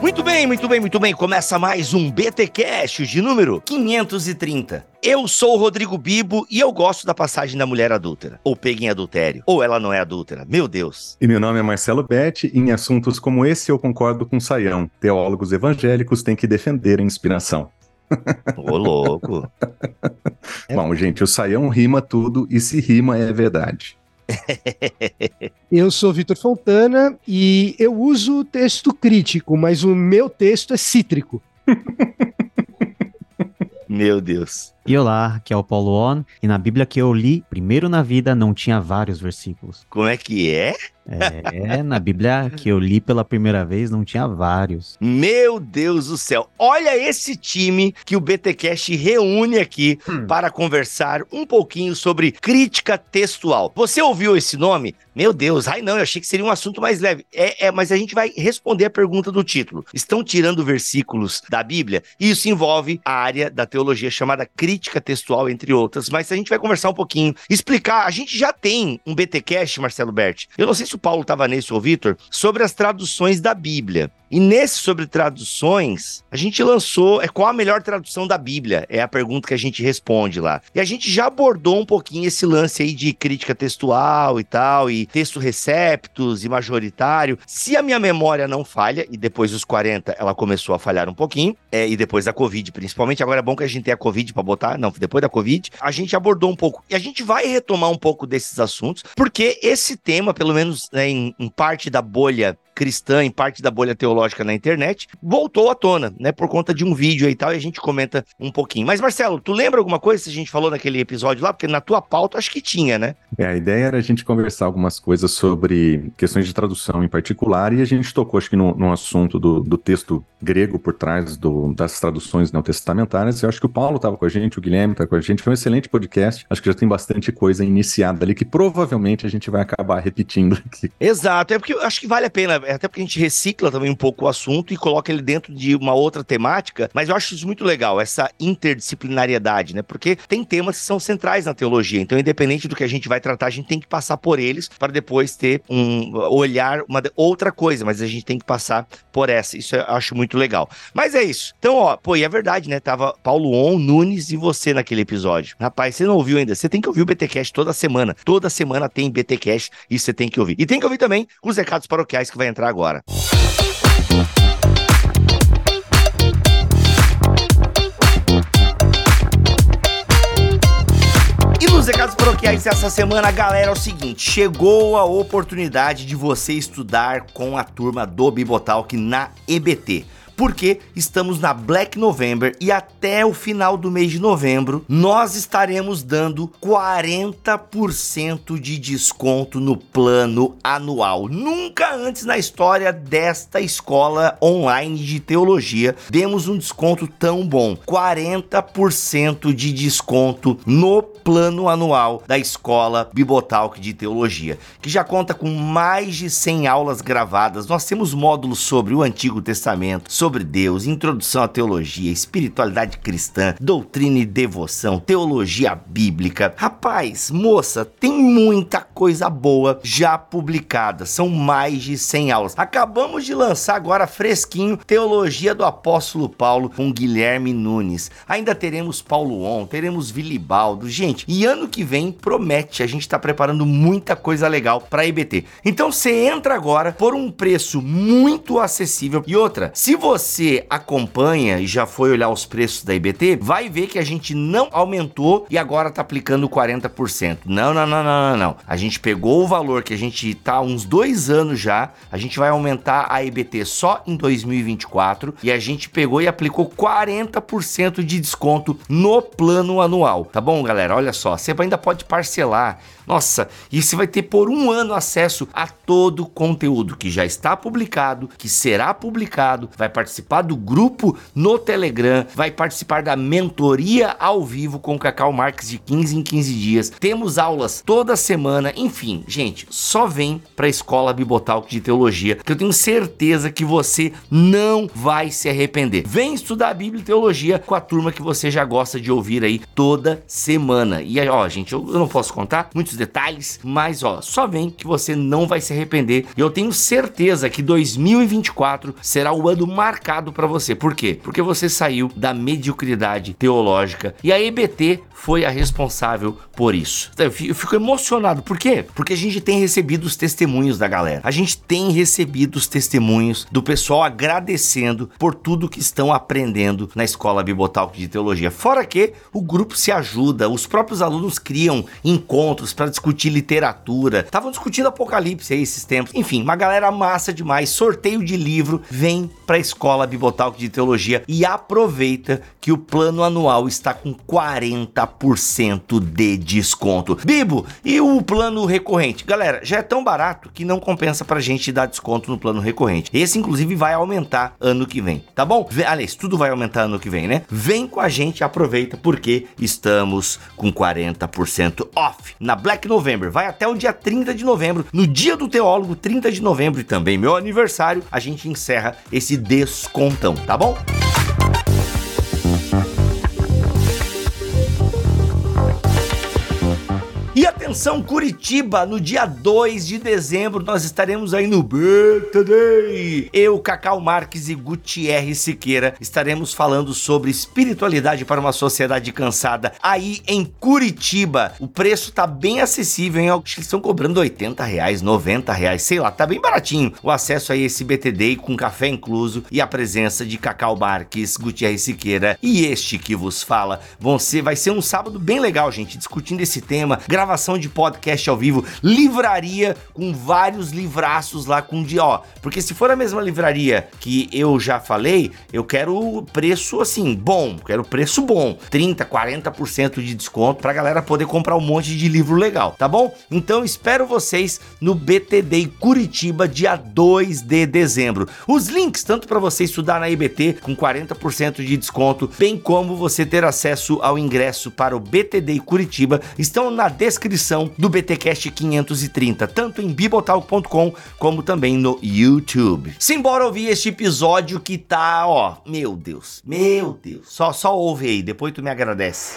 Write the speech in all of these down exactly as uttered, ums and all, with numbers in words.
Muito bem, muito bem, muito bem. Começa mais um BTcast de número quinhentos e trinta. Eu sou o Rodrigo Bibo e eu gosto da passagem da mulher adúltera, ou pega em adultério, ou ela não é adúltera, meu Deus. E meu nome é Marcelo Berti e em assuntos como esse eu concordo com Saião. Teólogos evangélicos têm que defender a inspiração. Ô, louco. É. Bom, gente, o Saião rima tudo e se rima é verdade. Eu sou Vitor Fontana e eu uso texto crítico, mas o meu texto é cítrico. Meu Deus. E olá, aqui é o Paulo On, e na Bíblia que eu li, primeiro na vida, não tinha vários versículos. Como é que é? É, na Bíblia que eu li pela primeira vez, não tinha vários. Meu Deus do céu, olha esse time que o BTcast reúne aqui hum. para conversar um pouquinho sobre crítica textual. Você ouviu esse nome? Meu Deus, ai não, eu achei que seria um assunto mais leve. É, é, mas a gente vai responder a pergunta do título. Estão tirando versículos da Bíblia? E isso envolve a área da teologia chamada crítica. crítica textual, entre outras, mas a gente vai conversar um pouquinho, explicar, a gente já tem um BTcast, Marcelo Berti, eu não sei se o Paulo estava nesse ou o Vitor, sobre as traduções da Bíblia. E nesse sobre traduções, a gente lançou, é qual a melhor tradução da Bíblia? É a pergunta que a gente responde lá. E a gente já abordou um pouquinho esse lance aí de crítica textual e tal, e texto receptus e majoritário. Se a minha memória não falha, e depois dos quarenta ela começou a falhar um pouquinho, é, e depois da Covid principalmente, agora é bom que a gente tenha a Covid pra botar, não, depois da Covid, a gente abordou um pouco. E a gente vai retomar um pouco desses assuntos, porque esse tema, pelo menos né, em, em parte da bolha cristã, em parte da bolha teológica na internet, voltou à tona, né, por conta de um vídeo e tal, e a gente comenta um pouquinho. Mas, Marcelo, tu lembra alguma coisa que a gente falou naquele episódio lá? Porque na tua pauta, acho que tinha, né? É, a ideia era a gente conversar algumas coisas sobre questões de tradução em particular, e a gente tocou, acho que, no, no assunto do, do texto grego por trás do, das traduções neotestamentárias. Eu acho que o Paulo estava com a gente, o Guilherme estava com a gente, foi um excelente podcast, acho que já tem bastante coisa iniciada ali, que provavelmente a gente vai acabar repetindo aqui. Exato, é porque eu acho que vale a pena, até porque a gente recicla também um pouco o assunto e coloca ele dentro de uma outra temática, mas eu acho isso muito legal, essa interdisciplinariedade, né? Porque tem temas que são centrais na teologia, então independente do que a gente vai tratar, a gente tem que passar por eles para depois ter um olhar, uma outra coisa, mas a gente tem que passar por essa, isso eu acho muito legal. Mas é isso, então ó, pô, e é verdade, né? Tava Paulo On, Nunes e você naquele episódio. Rapaz, você não ouviu ainda, você tem que ouvir o BTcast toda semana, toda semana tem BTcast e você tem que ouvir. E tem que ouvir também os recados paroquiais que vai entrar agora. Os recados paroquiais essa semana, galera, é o seguinte, chegou a oportunidade de você estudar com a turma do Bibotalk na E B T. Porque estamos na Black November e até o final do mês de novembro nós estaremos dando quarenta por cento de desconto no plano anual. Nunca antes na história desta escola online de teologia demos um desconto tão bom. quarenta por cento de desconto no plano anual da Escola Bibotalk de Teologia, que já conta com mais de cem aulas gravadas. Nós temos módulos sobre o Antigo Testamento, sobre Deus, introdução à teologia, espiritualidade cristã, doutrina e devoção, teologia bíblica. Rapaz, moça, tem muita coisa boa já publicada. São mais de cem aulas. Acabamos de lançar agora fresquinho Teologia do Apóstolo Paulo com Guilherme Nunes. Ainda teremos Paulo On, teremos Vilibaldo. Gente, e ano que vem promete, a gente tá preparando muita coisa legal pra E B T. Então você entra agora por um preço muito acessível. E outra, se você você acompanha e já foi olhar os preços da I B T, vai ver que a gente não aumentou e agora tá aplicando quarenta por cento. Não, não, não, não, não, não. A gente pegou o valor que a gente tá há uns dois anos já, a gente vai aumentar a I B T só em dois mil e vinte e quatro e a gente pegou e aplicou quarenta por cento de desconto no plano anual. Tá bom, galera? Olha só, você ainda pode parcelar. Nossa, e você vai ter por um ano acesso a todo o conteúdo que já está publicado, que será publicado, vai participar participar do grupo no Telegram, vai participar da mentoria ao vivo com Cacau Marques de quinze em quinze dias. Temos aulas toda semana, enfim, gente, só vem para a Escola Bibotalk de Teologia, que eu tenho certeza que você não vai se arrepender. Vem estudar Bíblia e Teologia com a turma que você já gosta de ouvir aí toda semana. E aí, ó, gente, eu, eu não posso contar muitos detalhes, mas ó, só vem que você não vai se arrepender. E eu tenho certeza que dois mil e vinte e quatro será o ano marcado para você. Por quê? Porque você saiu da mediocridade teológica e a E B T foi a responsável por isso. Eu fico emocionado. Por quê? Porque a gente tem recebido os testemunhos da galera. A gente tem recebido os testemunhos do pessoal agradecendo por tudo que estão aprendendo na Escola Bibotalk de Teologia. Fora que o grupo se ajuda, os próprios alunos criam encontros para discutir literatura. Estavam discutindo Apocalipse aí esses tempos. Enfim, uma galera massa demais. Sorteio de livro. Vem para a Escola Bibotalk de Teologia e aproveita que o plano anual está com quarenta por cento de desconto. Bibo, e o plano recorrente? Galera, já é tão barato que não compensa pra gente dar desconto no plano recorrente. Esse, inclusive, vai aumentar ano que vem, tá bom? Vem, aliás, tudo vai aumentar ano que vem, né? Vem com a gente, aproveita, porque estamos com quarenta por cento off na Black November. Vai até o dia trinta de novembro, no dia do teólogo, trinta de novembro, e também meu aniversário, a gente encerra esse descontão, tá bom? E atenção, Curitiba, no dia dois de dezembro, nós estaremos aí no B T Day. Eu, Cacau Marques e Gutierre Siqueira estaremos falando sobre espiritualidade para uma sociedade cansada aí em Curitiba. O preço tá bem acessível, hein? Acho que eles estão cobrando oitenta reais, noventa reais, sei lá, tá bem baratinho. O acesso aí a esse B T Day com café incluso e a presença de Cacau Marques, Gutierre Siqueira e este que vos fala. Você vai ser um sábado bem legal, gente, discutindo esse tema, gravação de podcast ao vivo, livraria com vários livraços lá com dia, ó, porque se for a mesma livraria que eu já falei, eu quero preço assim, bom, quero preço bom, trinta, quarenta por cento de desconto pra galera poder comprar um monte de livro legal, tá bom? Então espero vocês no B T Day Curitiba, dia dois de dezembro. Os links, tanto pra você estudar na I B T com quarenta por cento de desconto, bem como você ter acesso ao ingresso para o B T Day Curitiba, estão na descrição descrição do BTcast quinhentos e trinta, tanto em bibotalk ponto com como também no YouTube. Simbora ouvir este episódio que tá, ó, meu Deus, meu Deus, só, só ouve aí, depois tu me agradece.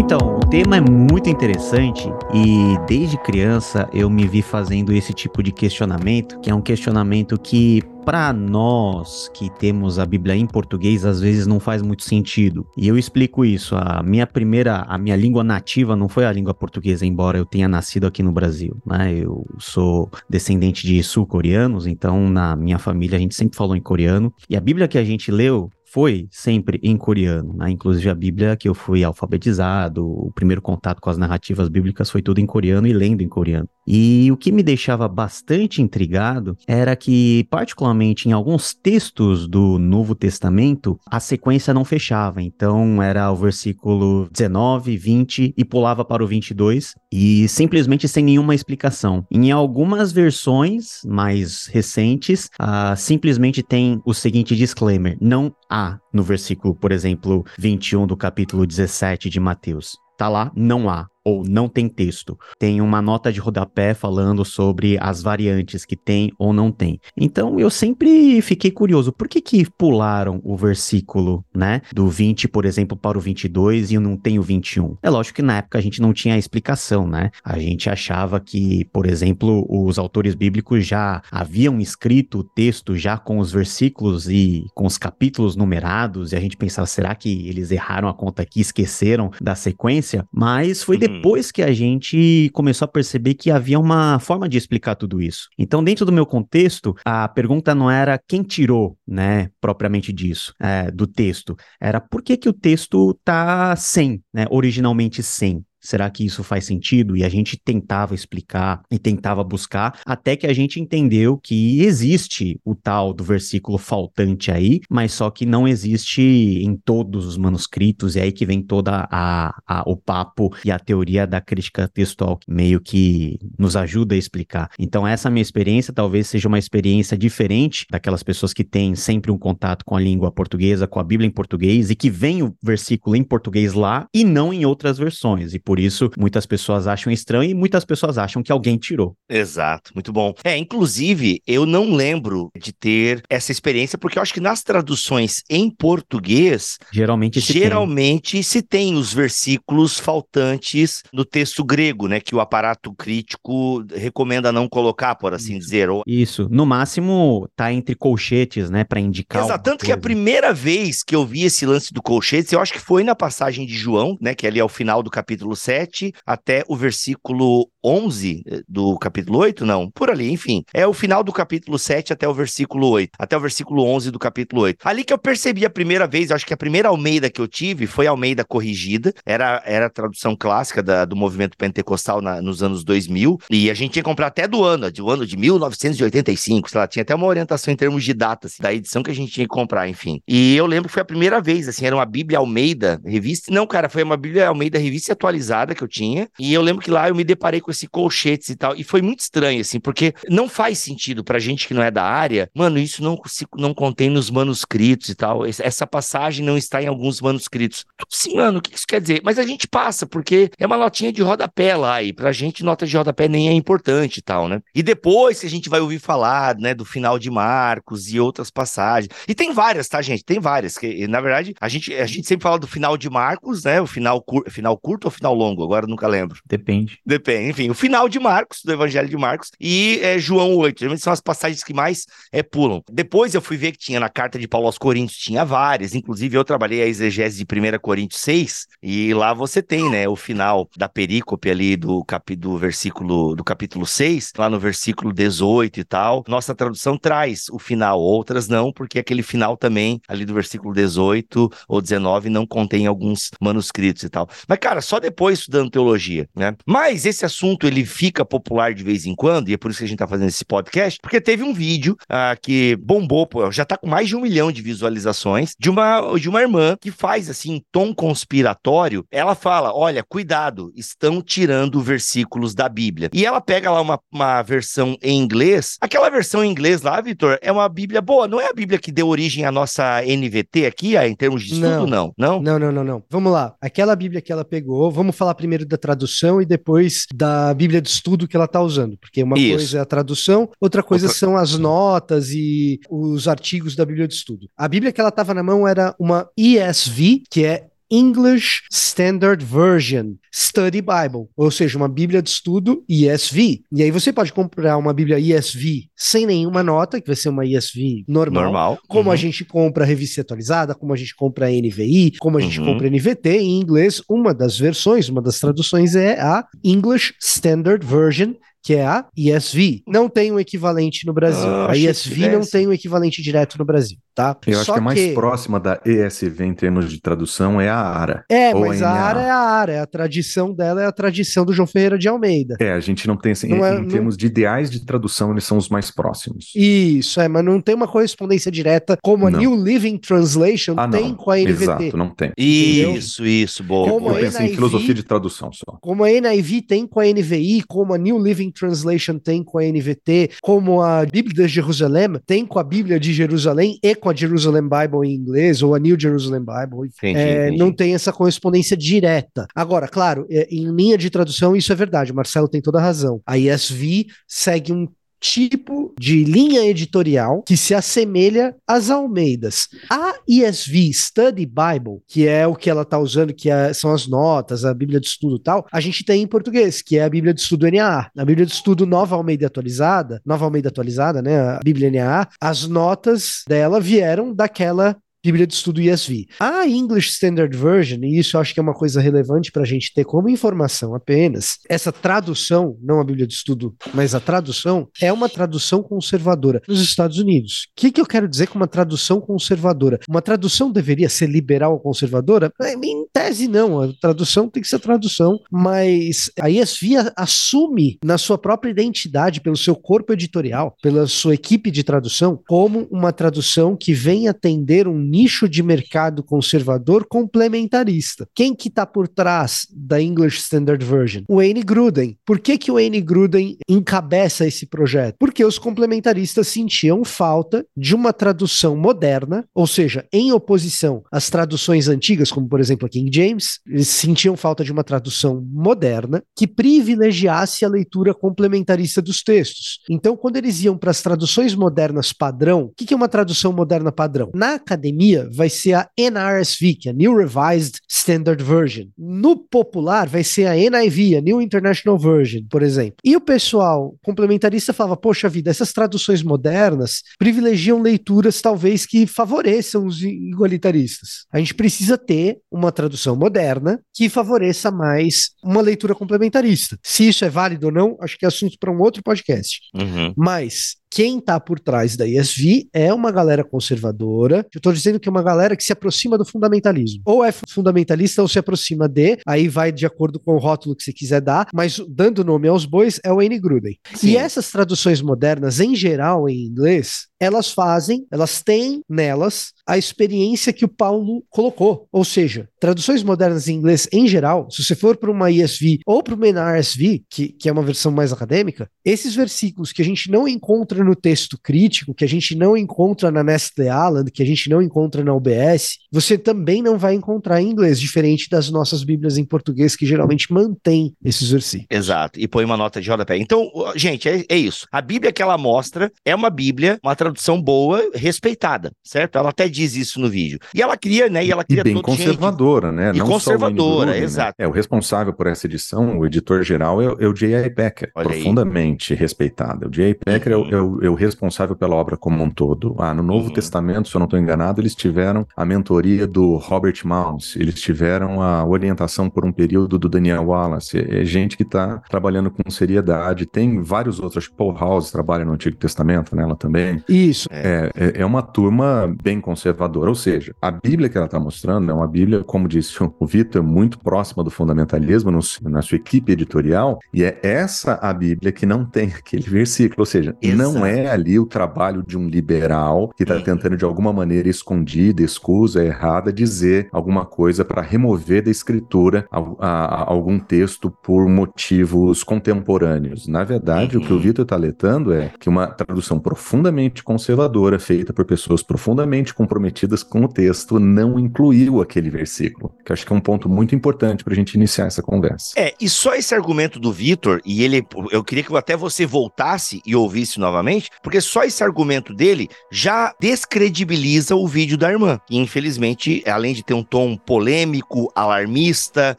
Então, o tema é muito interessante e desde criança eu me vi fazendo esse tipo de questionamento, que é um questionamento que para nós que temos a Bíblia em português às vezes não faz muito sentido. E eu explico isso. A minha primeira, a minha língua nativa não foi a língua portuguesa, embora eu tenha nascido aqui no Brasil, né? Eu sou descendente de sul-coreanos, então na minha família a gente sempre falou em coreano e a Bíblia que a gente leu foi sempre em coreano, né? Inclusive a Bíblia que eu fui alfabetizado, o primeiro contato com as narrativas bíblicas foi tudo em coreano e lendo em coreano. E o que me deixava bastante intrigado era que, particularmente em alguns textos do Novo Testamento, a sequência não fechava. Então era o versículo dezenove, vinte e pulava para o vinte e dois e simplesmente sem nenhuma explicação. Em algumas versões mais recentes, ah, simplesmente tem o seguinte disclaimer, não há Ah, no versículo, por exemplo, vinte e um do capítulo dezessete de Mateus. Tá lá, não há, ou não tem texto. Tem uma nota de rodapé falando sobre as variantes que tem ou não tem. Então, eu sempre fiquei curioso. Por que que pularam o versículo, né, do vinte, por exemplo, para o vinte e dois e não tem o vinte e um? É lógico que na época a gente não tinha a explicação, né? A gente achava que, por exemplo, os autores bíblicos já haviam escrito o texto já com os versículos e com os capítulos numerados, e a gente pensava, será que eles erraram a conta aqui, esqueceram da sequência? Mas foi depois que a gente começou a perceber que havia uma forma de explicar tudo isso. Então, dentro do meu contexto, a pergunta não era quem tirou, né, propriamente disso, é, do texto. Era por que que o texto tá sem, né, originalmente sem. será que isso faz sentido? E a gente tentava explicar e tentava buscar, até que a gente entendeu que existe o tal do versículo faltante aí, mas só que não existe em todos os manuscritos, e aí que vem toda a, a, o papo e a teoria da crítica textual, que meio que nos ajuda a explicar. Então essa minha experiência talvez seja uma experiência diferente daquelas pessoas que têm sempre um contato com a língua portuguesa, com a Bíblia em português, e que vem o versículo em português lá e não em outras versões, e por isso muitas pessoas acham estranho e muitas pessoas acham que alguém tirou. Exato, muito bom. É, inclusive, eu não lembro de ter essa experiência, porque eu acho que nas traduções em português, geralmente se, geralmente tem. se tem os versículos faltantes no texto grego, né, que o aparato crítico recomenda não colocar, por assim isso. dizer. Ou... Isso, no máximo tá entre colchetes, né, para indicar. Exato, tanto coisa. Que a primeira vez que eu vi esse lance do colchetes, eu acho que foi na passagem de João, né, que ali é o final do capítulo sete, até o versículo onze do capítulo oito, não, por ali, enfim. É o final do capítulo sete até o versículo oito, até o versículo onze do capítulo oito. Ali que eu percebi a primeira vez, eu acho que a primeira Almeida que eu tive foi a Almeida corrigida, era, era a tradução clássica da, do movimento pentecostal na, nos anos dois mil, e a gente tinha que comprar até do ano, do ano de mil novecentos e oitenta e cinco, sei lá, tinha até uma orientação em termos de data, assim, da edição que a gente tinha que comprar, enfim. E eu lembro que foi a primeira vez, assim, era uma Bíblia Almeida Revista, não, cara, foi uma Bíblia Almeida Revista Atualizada que eu tinha, e eu lembro que lá eu me deparei com esse colchetes e tal, e foi muito estranho, assim, porque não faz sentido pra gente que não é da área, mano, isso não, não contém nos manuscritos e tal, essa passagem não está em alguns manuscritos. Sim, mano, o que isso quer dizer? Mas a gente passa, porque é uma notinha de rodapé lá, e pra gente nota de rodapé nem é importante e tal, né? E depois que a gente vai ouvir falar, né, do final de Marcos e outras passagens, e tem várias, tá, gente? Tem várias, que na verdade, a gente, a gente sempre fala do final de Marcos, né, o final, cur... final curto ou final longo? Agora eu nunca lembro. Depende. Depende, enfim, o final de Marcos, do Evangelho de Marcos, e é, João oito, geralmente são as passagens que mais é, pulam. Depois eu fui ver que tinha na carta de Paulo aos Coríntios, tinha várias, inclusive eu trabalhei a exegese de primeira Coríntios seis, e lá você tem, né, o final da perícope ali do, cap... do versículo, do capítulo seis, lá no versículo dezoito e tal, nossa tradução traz o final, outras não, porque aquele final também, ali do versículo dezoito ou dezenove, não contém alguns manuscritos e tal. Mas, cara, só depois estudando teologia, né? Mas esse assunto, ele fica popular de vez em quando, e é por isso que a gente tá fazendo esse podcast, porque teve um vídeo ah, que bombou, pô, já tá com mais de um milhão de visualizações, de uma, de uma irmã que faz, assim, em tom conspiratório, ela fala, olha, cuidado, estão tirando versículos da Bíblia. E ela pega lá uma, uma versão em inglês, aquela versão em inglês lá, Vitor, é uma Bíblia boa, não é a Bíblia que deu origem à nossa N V T aqui, em termos de estudo, não? Não, não, não, não. não, não. Vamos lá, aquela Bíblia que ela pegou, vamos falar primeiro da tradução e depois da Bíblia de estudo que ela está usando, porque uma Isso. coisa é a tradução, outra coisa outra... são as notas e os artigos da Bíblia de estudo. A Bíblia que ela estava na mão era uma I S V, que é English Standard Version Study Bible, ou seja, uma Bíblia de estudo I S V. E aí você pode comprar uma Bíblia I S V sem nenhuma nota, que vai ser uma I S V normal, normal. como uhum. a gente compra a Revista Atualizada, como a gente compra a N V I, como a gente uhum. compra a N V T. Em inglês, uma das versões, uma das traduções é a English Standard Version, que é a I S V. Não tem um equivalente no Brasil. Ah, a I S V não tem um equivalente direto no Brasil, tá? Eu acho que a mais próxima da E S V em termos de tradução é a ARA. É, mas a ARA é a ARA. A tradição dela é a tradição do João Ferreira de Almeida. É, a gente não tem... Assim, não em é, termos não... de ideais de tradução, eles são os mais próximos. Isso, é, mas não tem uma correspondência direta como a não. New Living Translation ah, tem não. com a N V T. Exato, não tem. Isso, entendeu? Isso, boa. Como eu pensei N I V, em filosofia de tradução só. Como a N I V tem com a N V I, como a New Living Translation tem com a N V T, como a Bíblia de Jerusalém tem com a Bíblia de Jerusalém e com a Jerusalem Bible em inglês, ou a New Jerusalem Bible, entendi, é, entendi. Não tem essa correspondência direta. Agora, claro, em linha de tradução isso é verdade, o Marcelo tem toda a razão. A I S V segue um tipo de linha editorial que se assemelha às Almeidas. A I S V Study Bible, que é o que ela está usando, que é, são as notas, a Bíblia de Estudo e tal, a gente tem em português, que é a Bíblia de Estudo N A A. Na Bíblia de Estudo Nova Almeida Atualizada, Nova Almeida Atualizada, né, a Bíblia N A A, as notas dela vieram daquela Bíblia de Estudo I S V. A English Standard Version, e isso eu acho que é uma coisa relevante para a gente ter como informação apenas, essa tradução, não a Bíblia de Estudo, mas a tradução, é uma tradução conservadora nos Estados Unidos. O que, que eu quero dizer com uma tradução conservadora? Uma tradução deveria ser liberal ou conservadora? Em tese, não. A tradução tem que ser tradução, mas a I S V assume na sua própria identidade, pelo seu corpo editorial, pela sua equipe de tradução, como uma tradução que vem atender um nicho de mercado conservador complementarista. Quem que está por trás da English Standard Version? O Wayne Grudem. Por que que o Wayne Grudem encabeça esse projeto? Porque os complementaristas sentiam falta de uma tradução moderna, ou seja, em oposição às traduções antigas, como por exemplo a King James, eles sentiam falta de uma tradução moderna que privilegiasse a leitura complementarista dos textos. Então, quando eles iam para as traduções modernas padrão, o que, que é uma tradução moderna padrão? Na academia vai ser a N R S V, que é a New Revised Standard Version. No popular vai ser a N I V, a New International Version, por exemplo. E o pessoal complementarista falava, poxa vida, essas traduções modernas privilegiam leituras talvez que favoreçam os igualitaristas. A gente precisa ter uma tradução moderna que favoreça mais uma leitura complementarista. Se isso é válido ou não, acho que é assunto para um outro podcast. Uhum. Mas quem está por trás da I S V é uma galera conservadora. Eu estou dizendo que é uma galera que se aproxima do fundamentalismo. Ou é fundamentalista ou se aproxima de, aí vai de acordo com o rótulo que você quiser dar, mas dando nome aos bois é o Wayne Grudem. Sim. E essas traduções modernas, em geral, em inglês, elas fazem, elas têm nelas a experiência que o Paulo colocou. Ou seja, traduções modernas em inglês, em geral, se você for para uma I S V ou para uma N R S V, que, que é uma versão mais acadêmica, esses versículos que a gente não encontra no texto crítico, que a gente não encontra na Nestle Allen, que a gente não encontra na U B S, você também não vai encontrar em inglês, diferente das nossas Bíblias em português, que geralmente mantém esses versículos. Exato, e põe uma nota de rodapé. Então, gente, é, é isso. A Bíblia que ela mostra é uma Bíblia, uma tradução boa, respeitada, certo? Ela até diz diz isso no vídeo. E ela cria, né? E ela cria e bem todo conservadora, gente, né? E não conservadora, Grudem, exato. Né? É, o responsável por essa edição, o editor-geral, é, é o J I. Packer. Olha profundamente aí. Respeitado. O J I. Packer uhum. é, o, é, o, é o responsável pela obra como um todo. Ah, no Novo uhum. Testamento, se eu não estou enganado, eles tiveram a mentoria do Robert Mounds, eles tiveram a orientação por um período do Daniel Wallace. É gente que está trabalhando com seriedade. Tem vários outros. Paul House trabalha no Antigo Testamento, né? Ela também. Isso. É, é, é uma turma bem conservadora. Ou seja, a Bíblia que ela está mostrando é uma Bíblia, como disse o Vitor, muito próxima do fundamentalismo no, na sua equipe editorial, e é essa a Bíblia que não tem aquele versículo, ou seja, exato. Não é ali o trabalho de um liberal que está tentando de alguma maneira escondida, escusa, errada, dizer alguma coisa para remover da escritura a, a, a algum texto por motivos contemporâneos. Na verdade, uhum. o que o Vitor está alertando é que uma tradução profundamente conservadora, feita por pessoas profundamente comprometidas prometidas com o texto, não incluiu aquele versículo, que acho que é um ponto muito importante para a gente iniciar essa conversa. É, e só esse argumento do Vitor, e ele, eu queria que até você voltasse e ouvisse novamente, porque só esse argumento dele já descredibiliza o vídeo da irmã. E, infelizmente, além de ter um tom polêmico, alarmista,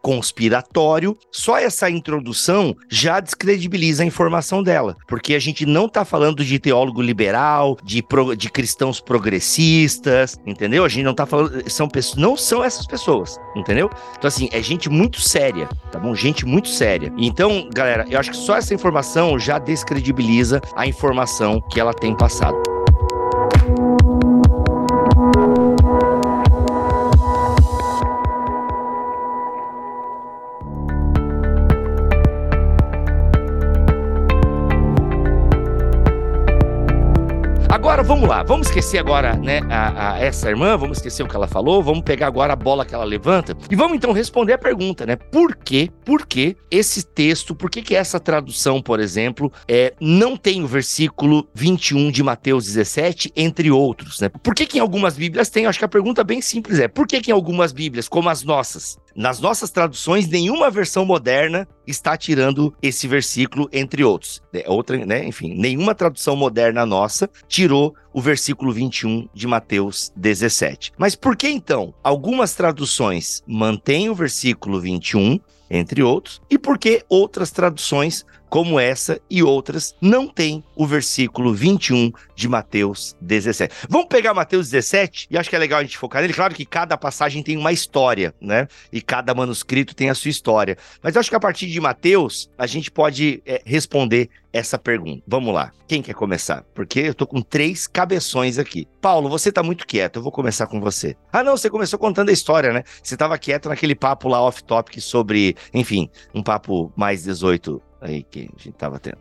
conspiratório, só essa introdução já descredibiliza a informação dela, porque a gente não está falando de teólogo liberal, de, pro, de cristãos progressistas, entendeu? A gente não tá falando... São pessoas, não são essas pessoas, entendeu? Então, assim, é gente muito séria, tá bom? Gente muito séria. Então, galera, eu acho que só essa informação já descredibiliza a informação que ela tem passado. Agora, vamos lá, vamos esquecer agora, né, a, a essa irmã, vamos esquecer o que ela falou, vamos pegar agora a bola que ela levanta e vamos então responder a pergunta, né, por que, por que esse texto, por que que essa tradução, por exemplo, é, não tem o versículo vinte e um de Mateus dezessete, entre outros, né, por que que em algumas Bíblias tem, acho que a pergunta bem simples é, por que que em algumas Bíblias, como as nossas, nas nossas traduções, nenhuma versão moderna está tirando esse versículo, entre outros. Outra, né? Enfim, nenhuma tradução moderna nossa tirou o versículo vinte e um de Mateus dezessete. Mas por que, então, algumas traduções mantêm o versículo vinte e um, entre outros, e por que outras traduções como essa e outras, não tem o versículo vinte e um de Mateus dezessete. Vamos pegar Mateus dezessete, e acho que é legal a gente focar nele. Claro que cada passagem tem uma história, né? E cada manuscrito tem a sua história. Mas eu acho que a partir de Mateus, a gente pode é, responder essa pergunta. Vamos lá. Quem quer começar? Porque eu tô com três cabeções aqui. Paulo, você tá muito quieto. Eu vou começar com você. Ah, não, você começou contando a história, né? Você tava quieto naquele papo lá off-topic sobre, enfim, um papo mais dezoito aí que a gente tava tendo.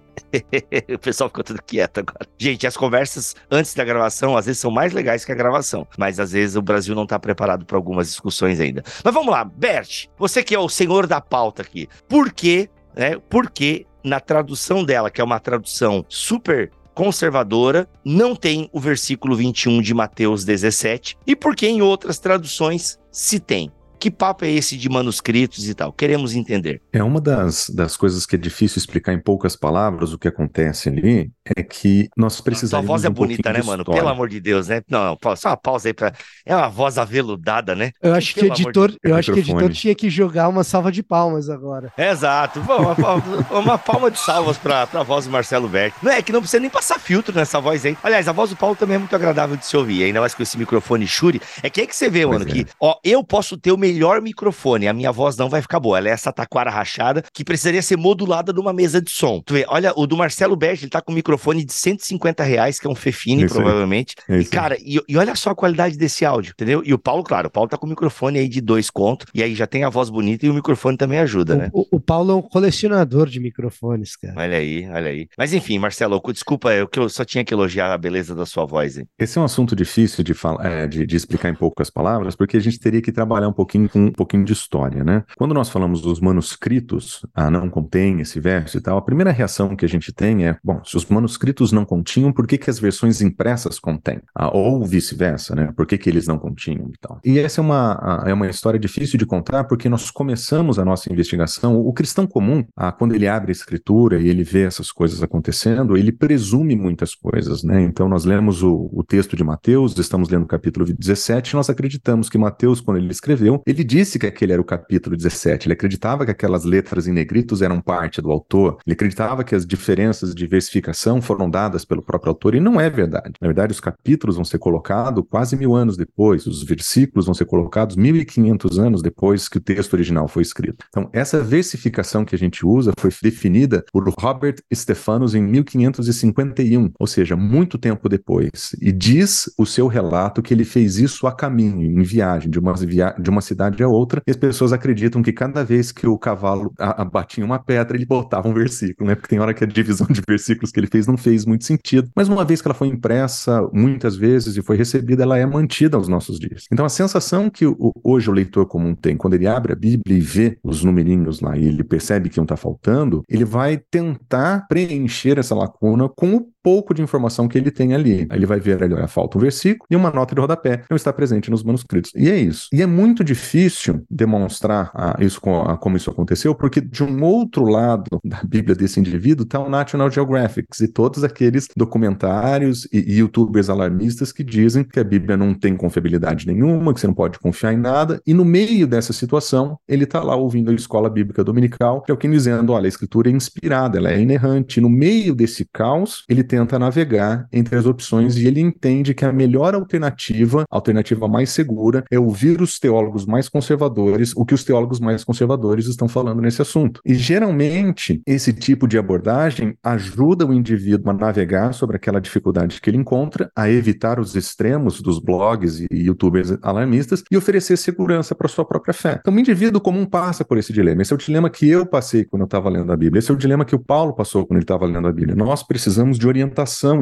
O pessoal ficou tudo quieto agora. Gente, as conversas antes da gravação às vezes são mais legais que a gravação, mas às vezes o Brasil não tá preparado para algumas discussões ainda. Mas vamos lá, Bert, você que é o senhor da pauta aqui. Por quê, né? Por quê na tradução dela, que é uma tradução super conservadora, não tem o versículo vinte e um de Mateus dezessete, e por que em outras traduções se tem? Que papo é esse de manuscritos e tal? Queremos entender. É uma das, das coisas que é difícil explicar em poucas palavras o que acontece ali, é que nós precisamos... Sua voz é um bonita, né, mano? Pelo amor de Deus, né? Não, não, só uma pausa aí pra... É uma voz aveludada, né? Eu acho que, editor, de... eu acho que o editor tinha que jogar uma salva de palmas agora. Exato. Bom, uma, uma palma de salvas pra, pra voz do Marcelo Berti. Não é que não precisa nem passar filtro nessa voz aí. Aliás, a voz do Paulo também é muito agradável de se ouvir, ainda mais com esse microfone Shure. É que é que você vê, mano, é. que ó, eu posso ter o meu melhor microfone, a minha voz não vai ficar boa, ela é essa taquara rachada que precisaria ser modulada numa mesa de som. Tu vê, olha, o do Marcelo Berti, ele tá com um microfone de cento e cinquenta reais, que é um Fefine, isso provavelmente, é. E cara, e, e olha só a qualidade desse áudio, entendeu? E o Paulo, claro, o Paulo tá com um microfone aí de dois conto, e aí já tem a voz bonita e o microfone também ajuda, né? O, o, o Paulo é um colecionador de microfones, cara. Olha aí, olha aí. Mas enfim, Marcelo, desculpa, eu, eu só tinha que elogiar a beleza da sua voz, hein? Esse é um assunto difícil de, fala, é, de, de explicar em poucas palavras, porque a gente teria que trabalhar um pouquinho com um pouquinho de história, né? Quando nós falamos dos manuscritos, ah, não contém esse verso e tal, a primeira reação que a gente tem é, bom, se os manuscritos não continham, por que que as versões impressas contêm? Ah, ou vice-versa, né? Por que que eles não continham e tal? E essa é uma, é uma história difícil de contar, porque nós começamos a nossa investigação, o cristão comum, ah, quando ele abre a escritura e ele vê essas coisas acontecendo, ele presume muitas coisas, né? Então nós lemos o, o texto de Mateus, estamos lendo o capítulo dezessete, nós acreditamos que Mateus, quando ele escreveu, ele disse que aquele era o capítulo dezessete, ele acreditava que aquelas letras em negritos eram parte do autor, ele acreditava que as diferenças de versificação foram dadas pelo próprio autor, e não é verdade. Na verdade, os capítulos vão ser colocados quase mil anos depois, os versículos vão ser colocados mil e quinhentos anos depois que o texto original foi escrito. Então, essa versificação que a gente usa foi definida por Robert Stephanus em mil quinhentos e cinquenta e um, ou seja, muito tempo depois, e diz o seu relato que ele fez isso a caminho, em viagem, de uma, via... de uma cidade a outra, e as pessoas acreditam que cada vez que o cavalo a, a batia uma pedra, ele botava um versículo, né? Porque tem hora que a divisão de versículos que ele fez não fez muito sentido, mas uma vez que ela foi impressa muitas vezes e foi recebida, ela é mantida aos nossos dias. Então a sensação que o, hoje o leitor comum tem, quando ele abre a Bíblia e vê os numerinhos lá e ele percebe que um está faltando, ele vai tentar preencher essa lacuna com o pouco de informação que ele tem ali. Aí ele vai ver ali, olha, falta um versículo e uma nota de rodapé, não está presente nos manuscritos. E é isso. E é muito difícil demonstrar a, isso, a, como isso aconteceu, porque de um outro lado da Bíblia desse indivíduo está o National Geographic e todos aqueles documentários e, e youtubers alarmistas que dizem que a Bíblia não tem confiabilidade nenhuma, que você não pode confiar em nada, e no meio dessa situação, ele está lá ouvindo a Escola Bíblica Dominical, que é o que dizendo, olha, a Escritura é inspirada, ela é inerrante. E no meio desse caos, ele tem tenta navegar entre as opções e ele entende que a melhor alternativa, a alternativa mais segura, é ouvir os teólogos mais conservadores, o que os teólogos mais conservadores estão falando nesse assunto. E geralmente, esse tipo de abordagem ajuda o indivíduo a navegar sobre aquela dificuldade que ele encontra, a evitar os extremos dos blogs e youtubers alarmistas e oferecer segurança para a sua própria fé. Então, o indivíduo comum passa por esse dilema. Esse é o dilema que eu passei quando eu estava lendo a Bíblia. Esse é o dilema que o Paulo passou quando ele estava lendo a Bíblia. Nós precisamos de orientação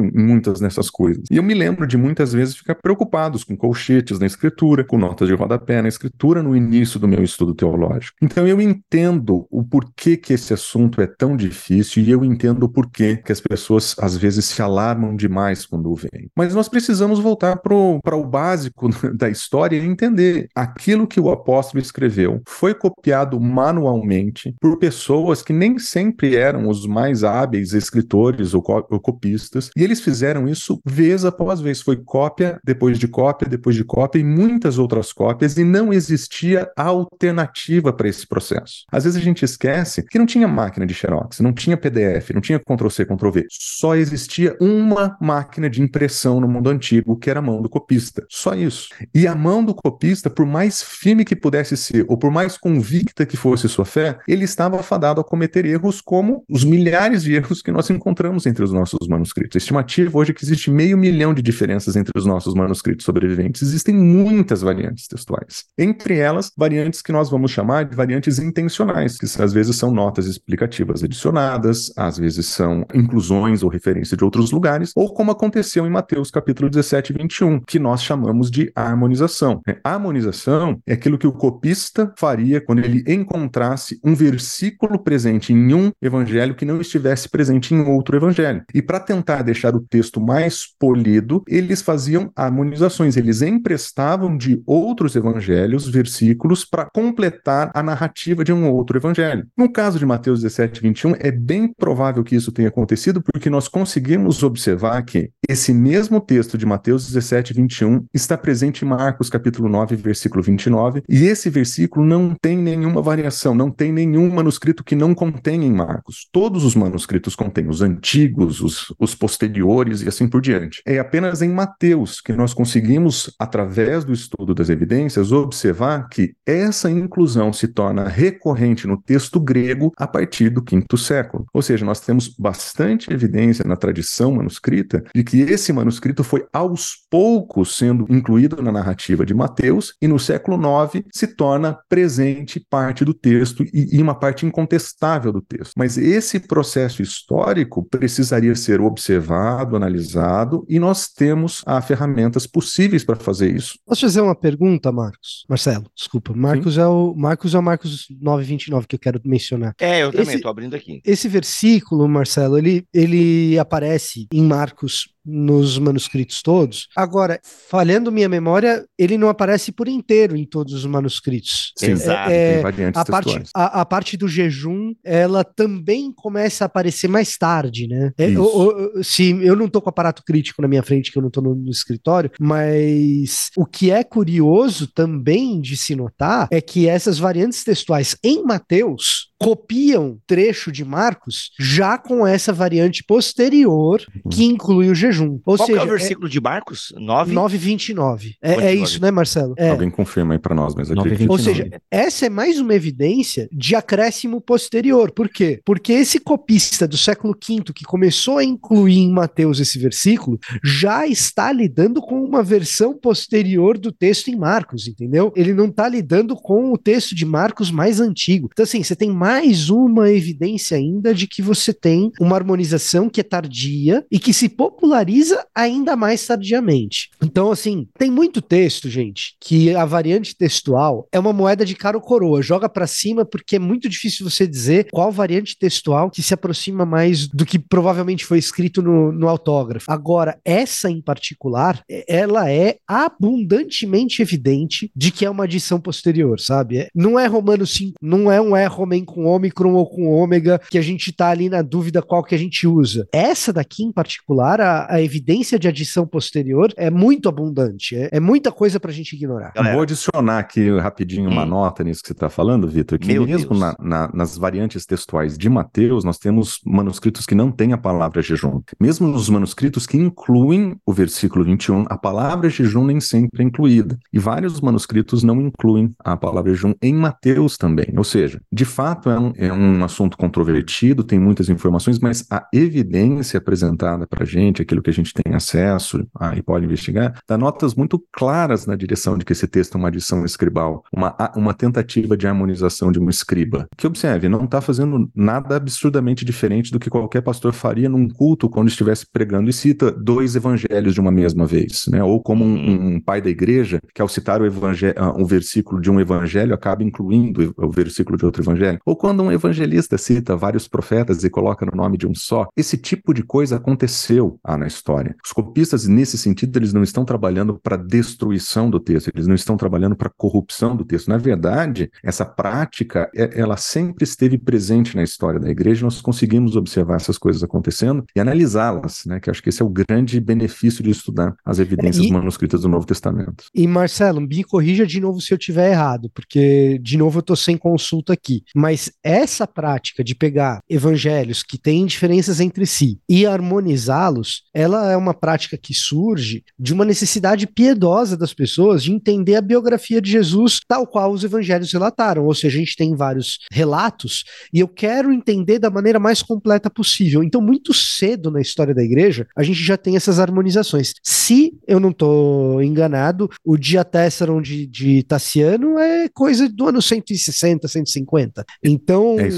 em muitas dessas coisas. E eu me lembro de muitas vezes ficar preocupados com colchetes na escritura, com notas de rodapé na escritura no início do meu estudo teológico. Então eu entendo o porquê que esse assunto é tão difícil e eu entendo o porquê que as pessoas às vezes se alarmam demais quando o veem. Mas nós precisamos voltar para o básico da história e entender aquilo que o apóstolo escreveu foi copiado manualmente por pessoas que nem sempre eram os mais hábeis escritores ou, co- ou copiadores copistas, e eles fizeram isso vez após vez. Foi cópia, depois de cópia, depois de cópia e muitas outras cópias, e não existia alternativa para esse processo. Às vezes a gente esquece que não tinha máquina de xerox, não tinha P D F, não tinha control C, control V. Só existia uma máquina de impressão no mundo antigo, que era a mão do copista. Só isso. E a mão do copista, por mais firme que pudesse ser, ou por mais convicta que fosse sua fé, ele estava afadado a cometer erros como os milhares de erros que nós encontramos entre os nossos manuscritos. A estimativa hoje é que existe meio milhão de diferenças entre os nossos manuscritos sobreviventes. Existem muitas variantes textuais. Entre elas, variantes que nós vamos chamar de variantes intencionais, que às vezes são notas explicativas adicionadas, às vezes são inclusões ou referência de outros lugares, ou como aconteceu em Mateus capítulo dezessete, vinte e um, que nós chamamos de harmonização. A harmonização é aquilo que o copista faria quando ele encontrasse um versículo presente em um evangelho que não estivesse presente em outro evangelho. E para tentar deixar o texto mais polido, eles faziam harmonizações, eles emprestavam de outros evangelhos versículos para completar a narrativa de um outro evangelho. No caso de Mateus dezessete, vinte e um, é bem provável que isso tenha acontecido, porque nós conseguimos observar que esse mesmo texto de Mateus dezessete, vinte e um está presente em Marcos capítulo nove, versículo vinte e nove, e esse versículo não tem nenhuma variação, não tem nenhum manuscrito que não contém em Marcos. Todos os manuscritos contêm, os antigos, os, os posteriores e assim por diante. É apenas em Mateus que nós conseguimos, através do estudo das evidências, observar que essa inclusão se torna recorrente no texto grego a partir do quinto século. Ou seja, nós temos bastante evidência na tradição manuscrita de que esse manuscrito foi aos poucos sendo incluído na narrativa de Mateus e no século nove se torna presente parte do texto e, e uma parte incontestável do texto. Mas esse processo histórico precisaria ser observado, analisado, e nós temos ah, ferramentas possíveis para fazer isso. Posso fazer uma pergunta, Marcos? Marcelo, desculpa. Marcos Sim. é o Marcos é o Marcos nove, vinte e nove que eu quero mencionar. É, eu também estou abrindo aqui. Esse versículo, Marcelo, ele, ele aparece em Marcos nos manuscritos todos. Agora, falhando minha memória, ele não aparece por inteiro em todos os manuscritos. Sim, é, exato, é, tem variantes a parte, a, a parte do jejum, ela também começa a aparecer mais tarde, né? É, eu, eu, se, eu não tô com aparato crítico na minha frente, que eu não tô no, no escritório, mas o que é curioso também de se notar é que essas variantes textuais em Mateus copiam trecho de Marcos já com essa variante posterior que inclui o jejum. Ou Qual seja, que é o versículo é... de Marcos? nove, vinte e nove. É, é isso, né, Marcelo? É. Alguém confirma aí para nós, mas acredito. Ou seja, essa é mais uma evidência de acréscimo posterior. Por quê? Porque esse copista do século quinto que começou a incluir em Mateus esse versículo já está lidando com uma versão posterior do texto em Marcos, entendeu? Ele não está lidando com o texto de Marcos mais antigo. Então, assim, você tem mais Mais uma evidência ainda de que você tem uma harmonização que é tardia e que se populariza ainda mais tardiamente. Então, assim, tem muito texto, gente, que a variante textual é uma moeda de cara ou coroa. Joga pra cima porque é muito difícil você dizer qual variante textual que se aproxima mais do que provavelmente foi escrito no, no autógrafo. Agora, essa em particular, ela é abundantemente evidente de que é uma adição posterior, sabe? Não é Romano cinco, não é um é Romain com ômicron ou com ômega, que a gente tá ali na dúvida qual que a gente usa. Essa daqui em particular, a, a evidência de adição posterior é muito abundante, é, é muita coisa pra gente ignorar. Galera, vou adicionar aqui rapidinho hum. uma nota nisso que você tá falando, Vitor, que Meu mesmo na, na, nas variantes textuais de Mateus, nós temos manuscritos que não têm a palavra jejum. Mesmo nos manuscritos que incluem o versículo vinte e um, a palavra jejum nem sempre é incluída. E vários manuscritos não incluem a palavra jejum em Mateus também. Ou seja, de fato, É um, é um assunto controvertido, tem muitas informações, mas a evidência apresentada para a gente, aquilo que a gente tem acesso a, e pode investigar, dá notas muito claras na direção de que esse texto é uma adição escribal, uma, uma tentativa de harmonização de um escriba. Que observe, não está fazendo nada absurdamente diferente do que qualquer pastor faria num culto quando estivesse pregando e cita dois evangelhos de uma mesma vez, né? Ou como um, um pai da igreja, que ao citar o, evangel- um versículo de um evangelho acaba incluindo o versículo de outro evangelho. Ou quando um evangelista cita vários profetas e coloca no nome de um só, esse tipo de coisa aconteceu ah, na história. Os copistas, nesse sentido, eles não estão trabalhando para destruição do texto, eles não estão trabalhando para corrupção do texto. Na verdade, essa prática, ela sempre esteve presente na história da igreja, nós conseguimos observar essas coisas acontecendo e analisá-las, né? Que acho que esse é o grande benefício de estudar as evidências e, manuscritas do Novo Testamento. E Marcelo, me corrija de novo se eu tiver errado, porque de novo eu estou sem consulta aqui, mas essa prática de pegar evangelhos que têm diferenças entre si e harmonizá-los, ela é uma prática que surge de uma necessidade piedosa das pessoas de entender a biografia de Jesus tal qual os evangelhos relataram, ou seja, a gente tem vários relatos e eu quero entender da maneira mais completa possível. Então, muito cedo na história da igreja, a gente já tem essas harmonizações. Se eu não estou enganado, o Diatessaron de, de Taciano é coisa do ano cento e sessenta, cento e cinquenta. Então, é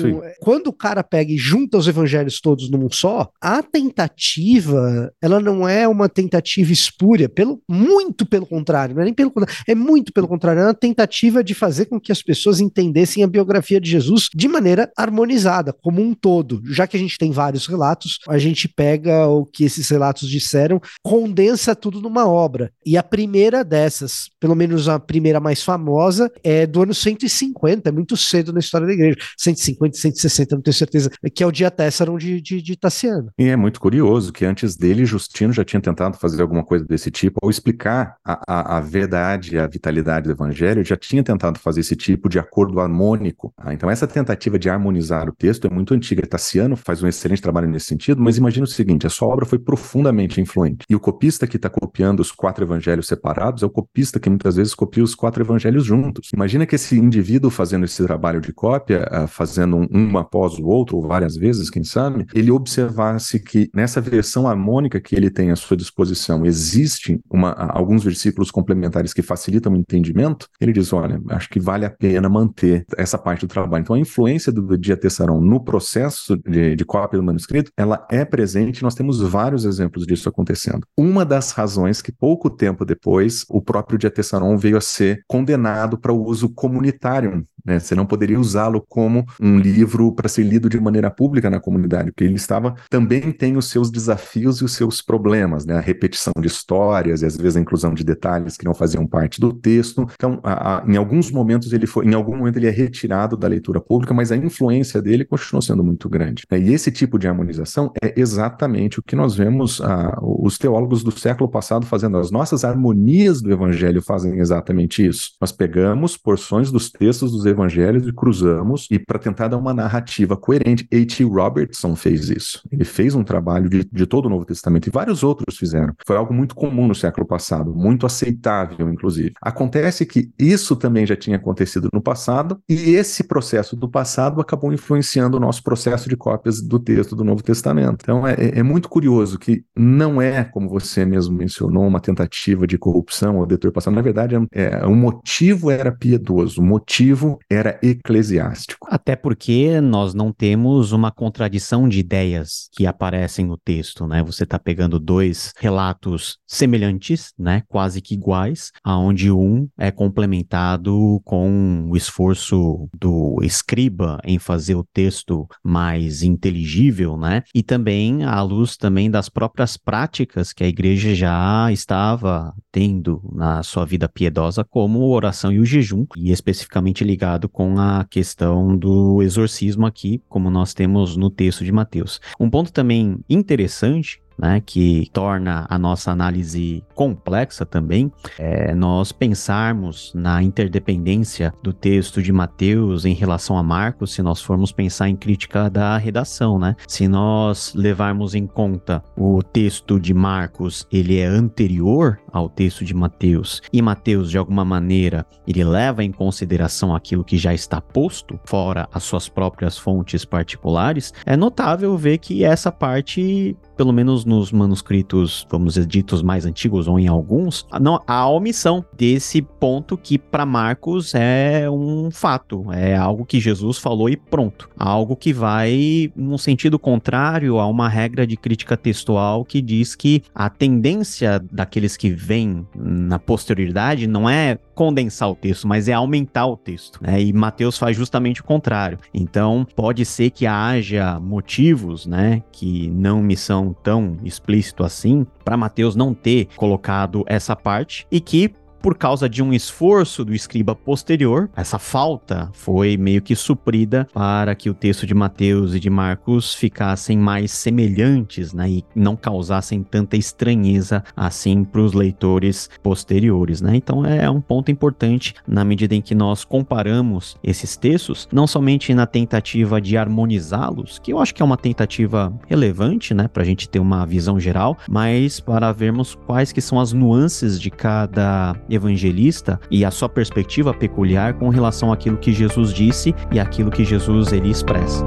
quando o cara pega e junta os evangelhos todos num só, a tentativa, ela não é uma tentativa espúria, pelo, muito pelo contrário, não é nem pelo contrário, é muito pelo contrário, é uma tentativa de fazer com que as pessoas entendessem a biografia de Jesus de maneira harmonizada, como um todo. Já que a gente tem vários relatos, a gente pega o que esses relatos disseram, condensa tudo numa obra. E a primeira dessas, pelo menos a primeira mais famosa, é do ano cento e cinquenta, é muito cedo na história da igreja. cento e cinquenta, cento e sessenta, não tenho certeza, que é o Diatessaron de, de, de Taciano. E é muito curioso que antes dele, Justino já tinha tentado fazer alguma coisa desse tipo, ou explicar a, a, a verdade, a vitalidade do evangelho, já tinha tentado fazer esse tipo de acordo harmônico. Ah, então essa tentativa de harmonizar o texto é muito antiga. Taciano faz um excelente trabalho nesse sentido, mas imagina o seguinte, a sua obra foi profundamente influente. E o copista que está copiando os quatro evangelhos separados é o copista que muitas vezes copia os quatro evangelhos juntos. Imagina que esse indivíduo fazendo esse trabalho de cópia, fazendo um, um após o outro, ou várias vezes, quem sabe, ele observasse que nessa versão harmônica que ele tem à sua disposição, existem uma, alguns versículos complementares que facilitam o entendimento, ele diz, olha, acho que vale a pena manter essa parte do trabalho. Então a influência do Diatessaron no processo de, de cópia do manuscrito, ela é presente, nós temos vários exemplos disso acontecendo. Uma das razões que pouco tempo depois o próprio Diatessaron veio a ser condenado para o uso comunitário, né? Você não poderia usá-lo como um livro para ser lido de maneira pública na comunidade, porque ele estava, também tem os seus desafios e os seus problemas, né? A repetição de histórias e às vezes a inclusão de detalhes que não faziam parte do texto. Então, a, a, em alguns momentos ele foi, em algum momento ele é retirado da leitura pública, mas a influência dele continuou sendo muito grande, né? E esse tipo de harmonização é exatamente o que nós vemos ah, os teólogos do século passado fazendo. As nossas harmonias do evangelho fazem exatamente isso. Nós pegamos porções dos textos dos evangelhos e cruzamos, e para tentar dar uma narrativa coerente, H E Robertson fez isso. Ele fez um trabalho de, de todo o Novo Testamento, e vários outros fizeram. Foi algo muito comum no século passado, muito aceitável, inclusive. Acontece que isso também já tinha acontecido no passado, e esse processo do passado acabou influenciando o nosso processo de cópias do texto do Novo Testamento. Então é, é muito curioso que não é, como você mesmo mencionou, uma tentativa de corrupção ou deturpação. Na verdade, é, é, o motivo era piedoso, o motivo era eclesiástico. Até porque nós não temos uma contradição de ideias que aparecem no texto, né? Você está pegando dois relatos semelhantes, né? Quase que iguais, aonde um é complementado com o esforço do escriba em fazer o texto mais inteligível, né? E também à luz também das próprias práticas que a igreja já estava tendo na sua vida piedosa, como a oração e o jejum, e especificamente ligado com a questão do exorcismo aqui, como nós temos no texto de Mateus. Um ponto também interessante, né, que torna a nossa análise complexa também, é nós pensarmos na interdependência do texto de Mateus em relação a Marcos, se nós formos pensar em crítica da redação, né? Se nós levarmos em conta o texto de Marcos, ele é anterior ao texto de Mateus, e Mateus, de alguma maneira, ele leva em consideração aquilo que já está posto, fora as suas próprias fontes particulares, é notável ver que essa parte, pelo menos nos manuscritos, vamos dizer, ditos mais antigos, ou em alguns, não, há omissão desse ponto que para Marcos é um fato, é algo que Jesus falou e pronto. Algo que vai num sentido contrário a uma regra de crítica textual que diz que a tendência daqueles que vêm na posterioridade não é condensar o texto, mas é aumentar o texto, né? E Mateus faz justamente o contrário. Então, pode ser que haja motivos, né, que não me são tão explícitos assim, para Mateus não ter colocado essa parte e que, por causa de um esforço do escriba posterior, essa falta foi meio que suprida para que o texto de Mateus e de Marcos ficassem mais semelhantes, né, e não causassem tanta estranheza assim para os leitores posteriores, né? Então é um ponto importante na medida em que nós comparamos esses textos, não somente na tentativa de harmonizá-los, que eu acho que é uma tentativa relevante, né, para a gente ter uma visão geral, mas para vermos quais que são as nuances de cada evangelista e a sua perspectiva peculiar com relação àquilo que Jesus disse e àquilo que Jesus ele expressa.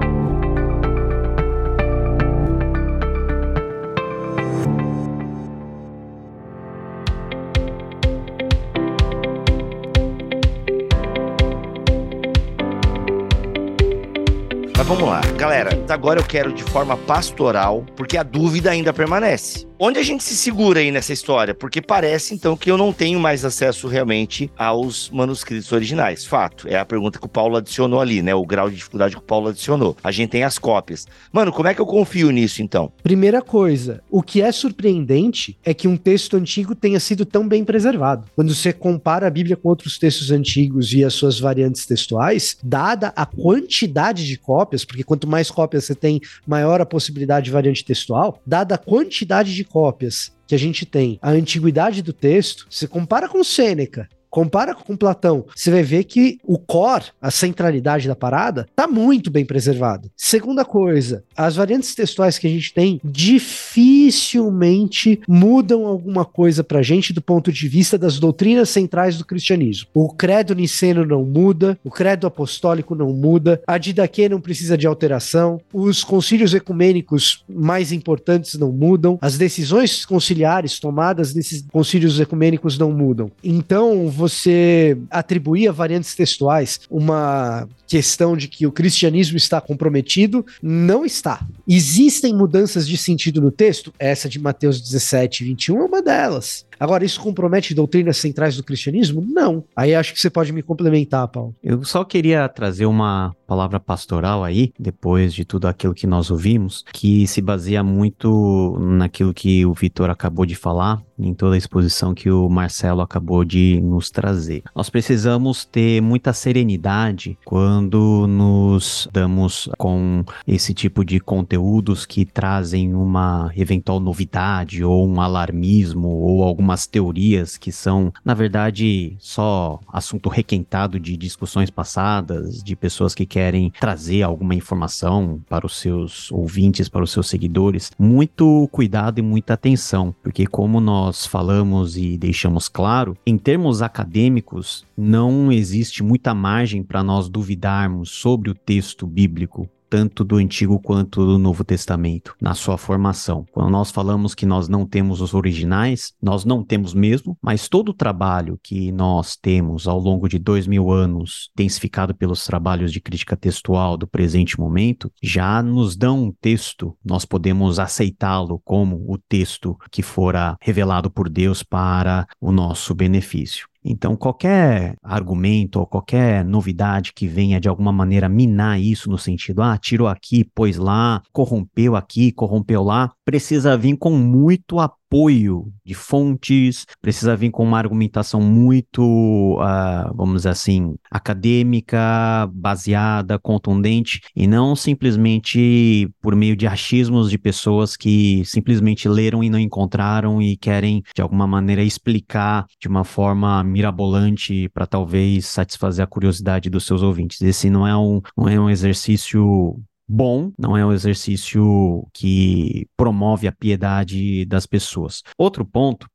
Mas vamos lá, galera, agora eu quero de forma pastoral, porque a dúvida ainda permanece. Onde a gente se segura aí nessa história? Porque parece, então, que eu não tenho mais acesso realmente aos manuscritos originais. Fato. É a pergunta que o Paulo adicionou ali, né? O grau de dificuldade que o Paulo adicionou. A gente tem as cópias. Mano, como é que eu confio nisso, então? Primeira coisa, o que é surpreendente é que um texto antigo tenha sido tão bem preservado. Quando você compara a Bíblia com outros textos antigos e as suas variantes textuais, dada a quantidade de cópias, porque quanto mais cópias você tem, maior a possibilidade de variante textual, dada a quantidade de cópias que a gente tem, a antiguidade do texto, se compara com Sêneca, compara com Platão, você vai ver que o core, a centralidade da parada, está muito bem preservado. Segunda coisa, as variantes textuais que a gente tem dificilmente mudam alguma coisa para a gente do ponto de vista das doutrinas centrais do cristianismo. O credo niceno não muda, o credo apostólico não muda, a didaquê não precisa de alteração, os concílios ecumênicos mais importantes não mudam, as decisões conciliares tomadas nesses concílios ecumênicos não mudam. Então, você atribuir a variantes textuais uma questão de que o cristianismo está comprometido, não está. Existem mudanças de sentido no texto? Essa de Mateus dezessete, vinte e um é uma delas. Agora, isso compromete doutrinas centrais do cristianismo? Não. Aí acho que você pode me complementar, Paulo. Eu só queria trazer uma palavra pastoral aí, depois de tudo aquilo que nós ouvimos, que se baseia muito naquilo que o Vitor acabou de falar, em toda a exposição que o Marcelo acabou de nos trazer. Nós precisamos ter muita serenidade quando nos damos com esse tipo de conteúdos que trazem uma eventual novidade ou um alarmismo ou alguma umas teorias que são, na verdade, só assunto requentado de discussões passadas, de pessoas que querem trazer alguma informação para os seus ouvintes, para os seus seguidores. Muito cuidado e muita atenção, porque como nós falamos e deixamos claro, em termos acadêmicos, não existe muita margem para nós duvidarmos sobre o texto bíblico, tanto do Antigo quanto do Novo Testamento, na sua formação. Quando nós falamos que nós não temos os originais, nós não temos mesmo, mas todo o trabalho que nós temos ao longo de dois mil anos, intensificado pelos trabalhos de crítica textual do presente momento, já nos dão um texto, nós podemos aceitá-lo como o texto que fora revelado por Deus para o nosso benefício. Então, qualquer argumento ou qualquer novidade que venha de alguma maneira minar isso no sentido, ah, tirou aqui, pôs lá, corrompeu aqui, corrompeu lá, precisa vir com muito apoio. apoio de fontes, precisa vir com uma argumentação muito, uh, vamos dizer assim, acadêmica, baseada, contundente, e não simplesmente por meio de achismos de pessoas que simplesmente leram e não encontraram e querem, de alguma maneira, explicar de uma forma mirabolante para talvez satisfazer a curiosidade dos seus ouvintes. Esse não é um, não é um exercício bom, não é um exercício que promove a piedade das pessoas. Outro ponto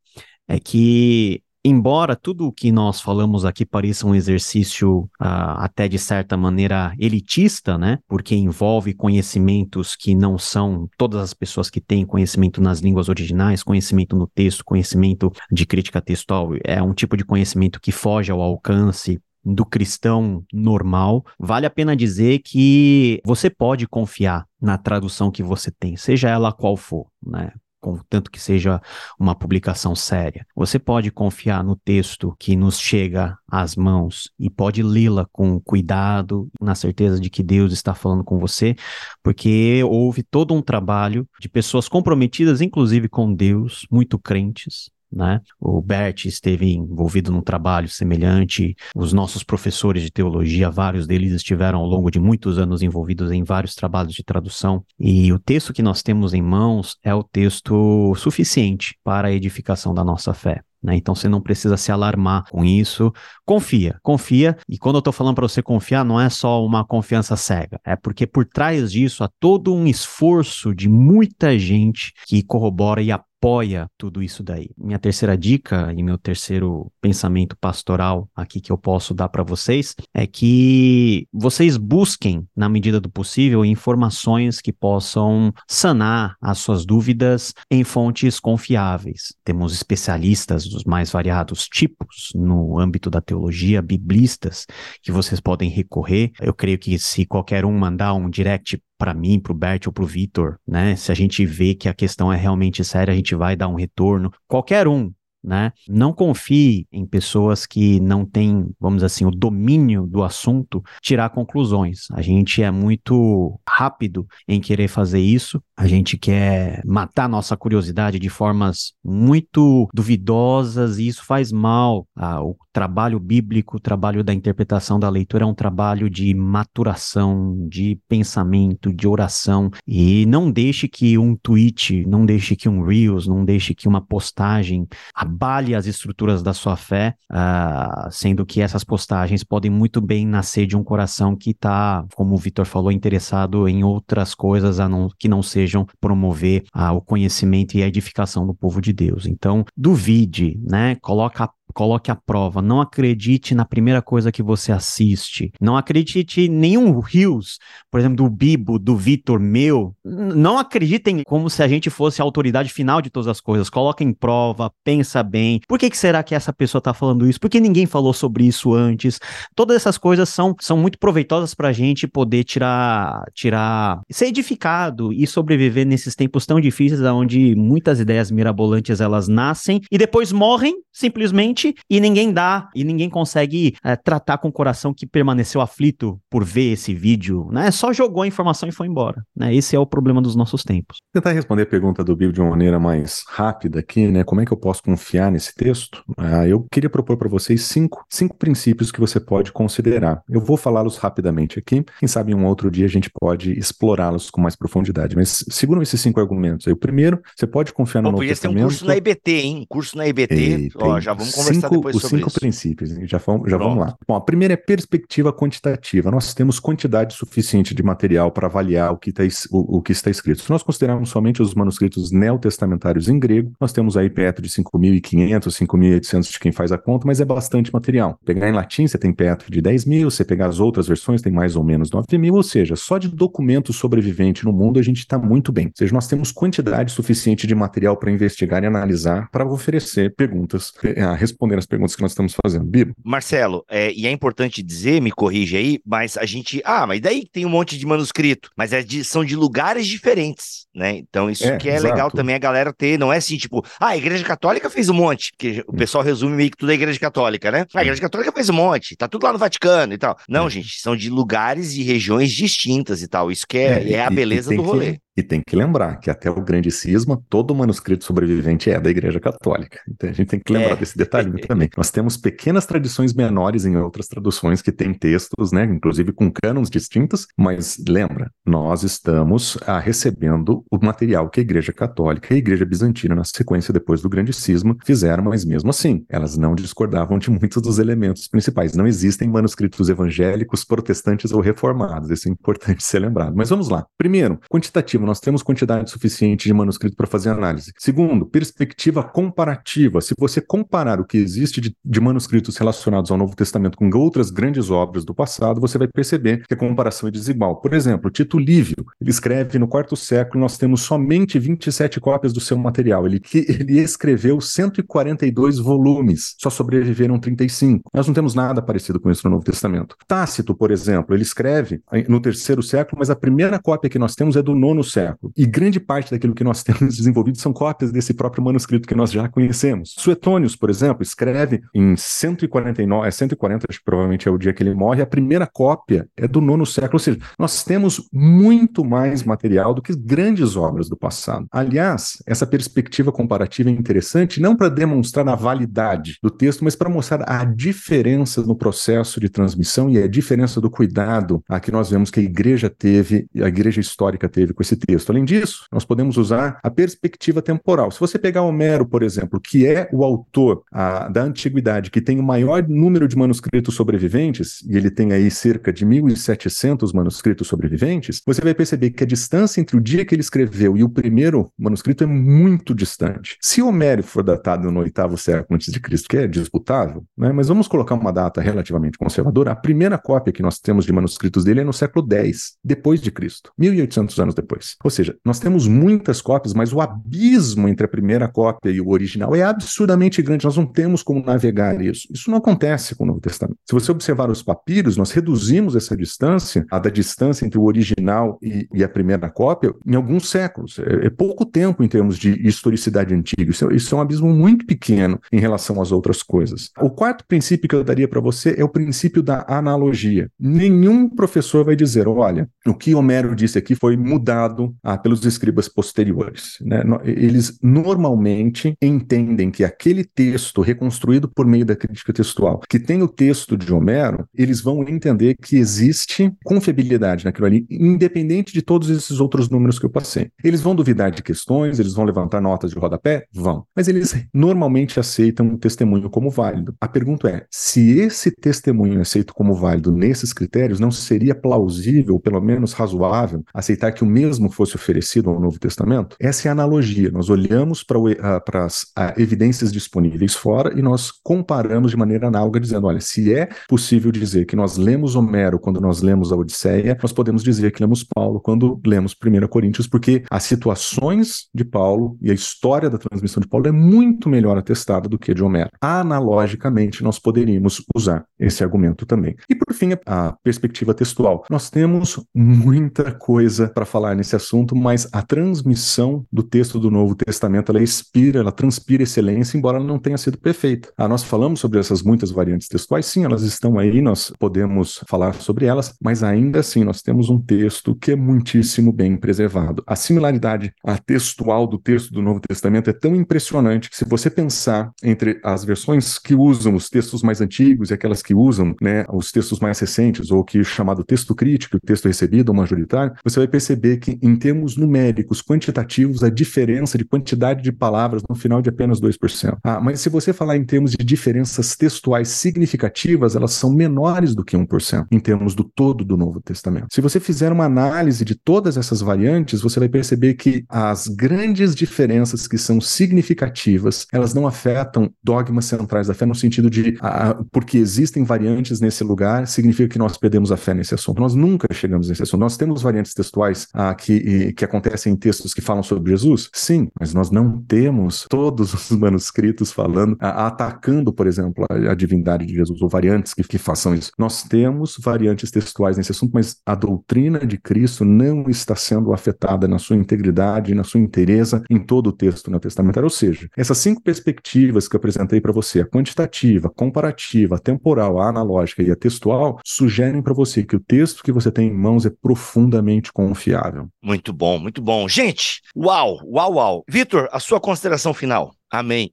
é que, embora tudo o que nós falamos aqui pareça um exercício uh, até de certa maneira elitista, né? Porque envolve conhecimentos que não são todas as pessoas que têm conhecimento nas línguas originais, conhecimento no texto, conhecimento de crítica textual, é um tipo de conhecimento que foge ao alcance do cristão normal, vale a pena dizer que você pode confiar na tradução que você tem, seja ela qual for, né? contanto que seja uma publicação séria. Você pode confiar no texto que nos chega às mãos e pode lê-la com cuidado, na certeza de que Deus está falando com você, porque houve todo um trabalho de pessoas comprometidas, inclusive com Deus, muito crentes, né? O Berti esteve envolvido num trabalho semelhante, os nossos professores de teologia, vários deles estiveram ao longo de muitos anos envolvidos em vários trabalhos de tradução, e o texto que nós temos em mãos é o texto suficiente para a edificação da nossa fé, né? Então você não precisa se alarmar com isso, confia, confia, e quando eu estou falando para você confiar, não é só uma confiança cega, é porque por trás disso há todo um esforço de muita gente que corrobora e apoia apoia tudo isso daí. Minha terceira dica e meu terceiro pensamento pastoral aqui que eu posso dar para vocês é que vocês busquem, na medida do possível, informações que possam sanar as suas dúvidas em fontes confiáveis. Temos especialistas dos mais variados tipos no âmbito da teologia, biblistas, que vocês podem recorrer. Eu creio que se qualquer um mandar um direct para mim, para o Berti ou para o Vitor, né? Se a gente vê que a questão é realmente séria, a gente vai dar um retorno. Qualquer um, né? Não confie em pessoas que não têm, vamos dizer assim, o domínio do assunto, tirar conclusões. A gente é muito rápido em querer fazer isso. A gente quer matar nossa curiosidade de formas muito duvidosas e isso faz mal. Ah, o trabalho bíblico, o trabalho da interpretação da leitura é um trabalho de maturação, de pensamento, de oração. E não deixe que um tweet, não deixe que um Reels, não deixe que uma postagem abale as estruturas da sua fé, uh, sendo que essas postagens podem muito bem nascer de um coração que está, como o Vitor falou, interessado em outras coisas a não, que não sejam promover uh, o conhecimento e a edificação do povo de Deus. Então, duvide, né? Coloca a Coloque à prova, não acredite na primeira coisa que você assiste, não acredite em nenhum Reels, por exemplo, do Bibo, do Vitor, meu, não acreditem como se a gente fosse a autoridade final de todas as coisas, coloque em prova, pensa bem, por que, que será que essa pessoa está falando isso, por que ninguém falou sobre isso antes, todas essas coisas são, são muito proveitosas para a gente poder tirar, tirar, ser edificado e sobreviver nesses tempos tão difíceis, onde muitas ideias mirabolantes elas nascem e depois morrem, simplesmente, e ninguém dá, e ninguém consegue é, tratar com o coração que permaneceu aflito por ver esse vídeo, né? Só jogou a informação e foi embora, né? Esse é o problema dos nossos tempos. Vou tentar responder a pergunta do Bibo de uma maneira mais rápida aqui, né? Como é que eu posso confiar nesse texto? Ah, eu queria propor para vocês cinco, cinco princípios que você pode considerar. Eu vou falá-los rapidamente aqui, quem sabe um outro dia a gente pode explorá-los com mais profundidade, mas seguram esses cinco argumentos aí. O primeiro, você pode confiar no Pô, Novo Testamento. Podia ter um curso na I B T, hein? Um curso na I B T, Eita, ó, já vamos Cinco, os cinco isso. princípios, já, fomos, já vamos lá. Bom, a primeira é perspectiva quantitativa. Nós temos quantidade suficiente de material para avaliar o que, tá, o, o que está escrito. Se nós considerarmos somente os manuscritos neotestamentários em grego, nós temos aí perto de cinco mil e quinhentos, cinco mil e oitocentos de quem faz a conta, mas é bastante material. Pegar em latim, você tem perto de dez mil, você pegar as outras versões, tem mais ou menos nove mil, ou seja, só de documento sobrevivente no mundo a gente está muito bem. Ou seja, nós temos quantidade suficiente de material para investigar e analisar, para oferecer perguntas, a responder as perguntas que nós estamos fazendo. Bibo? Marcelo, é, e é importante dizer, me corrige aí, mas a gente... Ah, mas daí tem um monte de manuscrito, mas é de, são de lugares diferentes, né? Então isso é, que é exato. Legal também a galera ter, não é assim, tipo, ah, a Igreja Católica fez um monte, porque o pessoal resume meio que tudo a Igreja Católica, né? A Igreja Católica fez um monte, tá tudo lá no Vaticano e tal. Não, é. gente, são de lugares e regiões distintas e tal, isso que é, é, é a beleza do rolê. Que... E tem que lembrar que até o grande cisma, todo manuscrito sobrevivente é da Igreja Católica. Então a gente tem que lembrar é. desse detalhe também. Nós temos pequenas tradições menores em outras traduções que têm textos, né, inclusive com cânons distintos, mas lembra, nós estamos ah, recebendo o material que a Igreja Católica e a Igreja Bizantina, na sequência depois do grande cisma, fizeram, mas mesmo assim, elas não discordavam de muitos dos elementos principais. Não existem manuscritos evangélicos, protestantes ou reformados. Isso é importante ser lembrado. Mas vamos lá. Primeiro, quantitativo. Nós temos quantidade suficiente de manuscrito para fazer análise. Segundo, perspectiva comparativa. Se você comparar o que existe de, de manuscritos relacionados ao Novo Testamento com outras grandes obras do passado, você vai perceber que a comparação é desigual. Por exemplo, Tito Lívio, ele escreve no quarto século, nós temos somente vinte e sete cópias do seu material. Ele, ele escreveu cento e quarenta e dois volumes, só sobreviveram trinta e cinco. Nós não temos nada parecido com isso no Novo Testamento. Tácito, por exemplo, ele escreve no terceiro século, mas a primeira cópia que nós temos é do nono século. século. E grande parte daquilo que nós temos desenvolvido são cópias desse próprio manuscrito que nós já conhecemos. Suetônios, por exemplo, escreve em cento e quarenta e nove, é cento e quarenta, acho que provavelmente é o dia que ele morre, a primeira cópia é do nono século, ou seja, nós temos muito mais material do que grandes obras do passado. Aliás, essa perspectiva comparativa é interessante não para demonstrar a validade do texto, mas para mostrar a diferença no processo de transmissão e a diferença do cuidado a que nós vemos que a igreja teve, a igreja histórica teve com esse texto. Além disso, nós podemos usar a perspectiva temporal. Se você pegar Homero, por exemplo, que é o autor a, da antiguidade que tem o maior número de manuscritos sobreviventes, e ele tem aí cerca de mil e setecentos manuscritos sobreviventes, você vai perceber que a distância entre o dia que ele escreveu e o primeiro manuscrito é muito distante. Se Homero for datado no oitavo século antes de Cristo, que é disputável, né, mas vamos colocar uma data relativamente conservadora, a primeira cópia que nós temos de manuscritos dele é no século dez, depois de Cristo, mil e oitocentos anos depois. Ou seja, nós temos muitas cópias, mas o abismo entre a primeira cópia e o original é absurdamente grande, nós não temos como navegar isso. Isso não acontece com o Novo Testamento. Se você observar os papiros, nós reduzimos essa distância, a da distância entre o original e, e a primeira cópia, em alguns séculos. É, é pouco tempo em termos de historicidade antiga. Isso é, isso é um abismo muito pequeno em relação às outras coisas. O quarto princípio que eu daria para você é o princípio da analogia. Nenhum professor vai dizer, olha, o que Homero disse aqui foi mudado ah, pelos escribas posteriores, né? Eles normalmente entendem que aquele texto reconstruído por meio da crítica textual, que tem o texto de Homero, eles vão entender que existe confiabilidade naquilo ali, independente de todos esses outros números que eu passei. Eles vão duvidar de questões, eles vão levantar notas de rodapé? Vão. Mas eles normalmente aceitam o testemunho como válido. A pergunta é, se esse testemunho é aceito como válido nesses critérios, não seria plausível, pelo menos razoável, aceitar que o mesmo fosse oferecido ao Novo Testamento? Essa é a analogia. Nós olhamos para as evidências disponíveis fora e nós comparamos de maneira análoga, dizendo, olha, se é possível dizer que nós lemos Homero quando nós lemos a Odisseia, nós podemos dizer que lemos Paulo quando lemos primeira Coríntios, porque as situações de Paulo e a história da transmissão de Paulo é muito melhor atestada do que a de Homero. Analogicamente, nós poderíamos usar esse argumento também. E por fim, a perspectiva textual. Nós temos muita coisa para falar nesse assunto, mas a transmissão do texto do Novo Testamento, ela expira, ela transpira excelência, embora ela não tenha sido perfeita. Ah, nós falamos sobre essas muitas variantes textuais, sim, elas estão aí, nós podemos falar sobre elas, mas ainda assim nós temos um texto que é muitíssimo bem preservado. A similaridade a textual do texto do Novo Testamento é tão impressionante que, se você pensar entre as versões que usam os textos mais antigos e aquelas que usam, né, os textos mais recentes, ou que chamado texto crítico, o texto recebido ou majoritário, você vai perceber que em termos numéricos, quantitativos, a diferença de quantidade de palavras no final de apenas dois por cento. Ah, mas se você falar em termos de diferenças textuais significativas, elas são menores do que um por cento em termos do todo do Novo Testamento. Se você fizer uma análise de todas essas variantes, você vai perceber que as grandes diferenças que são significativas, elas não afetam dogmas centrais da fé no sentido de ah, porque existem variantes nesse lugar, significa que nós perdemos a fé nesse assunto. Nós nunca chegamos nesse assunto. Nós temos variantes textuais ah, que, que acontecem em textos que falam sobre Jesus? Sim, mas nós não temos todos os manuscritos falando, ah, atacando, por exemplo, a, a divindade de Jesus, ou variantes que, que façam isso. Nós temos variantes textuais nesse assunto, mas a doutrina de Cristo não está sendo afetada na sua integridade, na sua inteireza, em todo o texto neotestamentário. Ou seja, essas cinco perspectivas que eu apresentei para você, a quantitativa, a comparativa, a temporal, a analógica e a textual, sugerem para você que o texto que você tem em mãos é profundamente confiável. Muito bom, muito bom. Gente, uau, uau, uau. Vitor, a sua consideração final. Amém.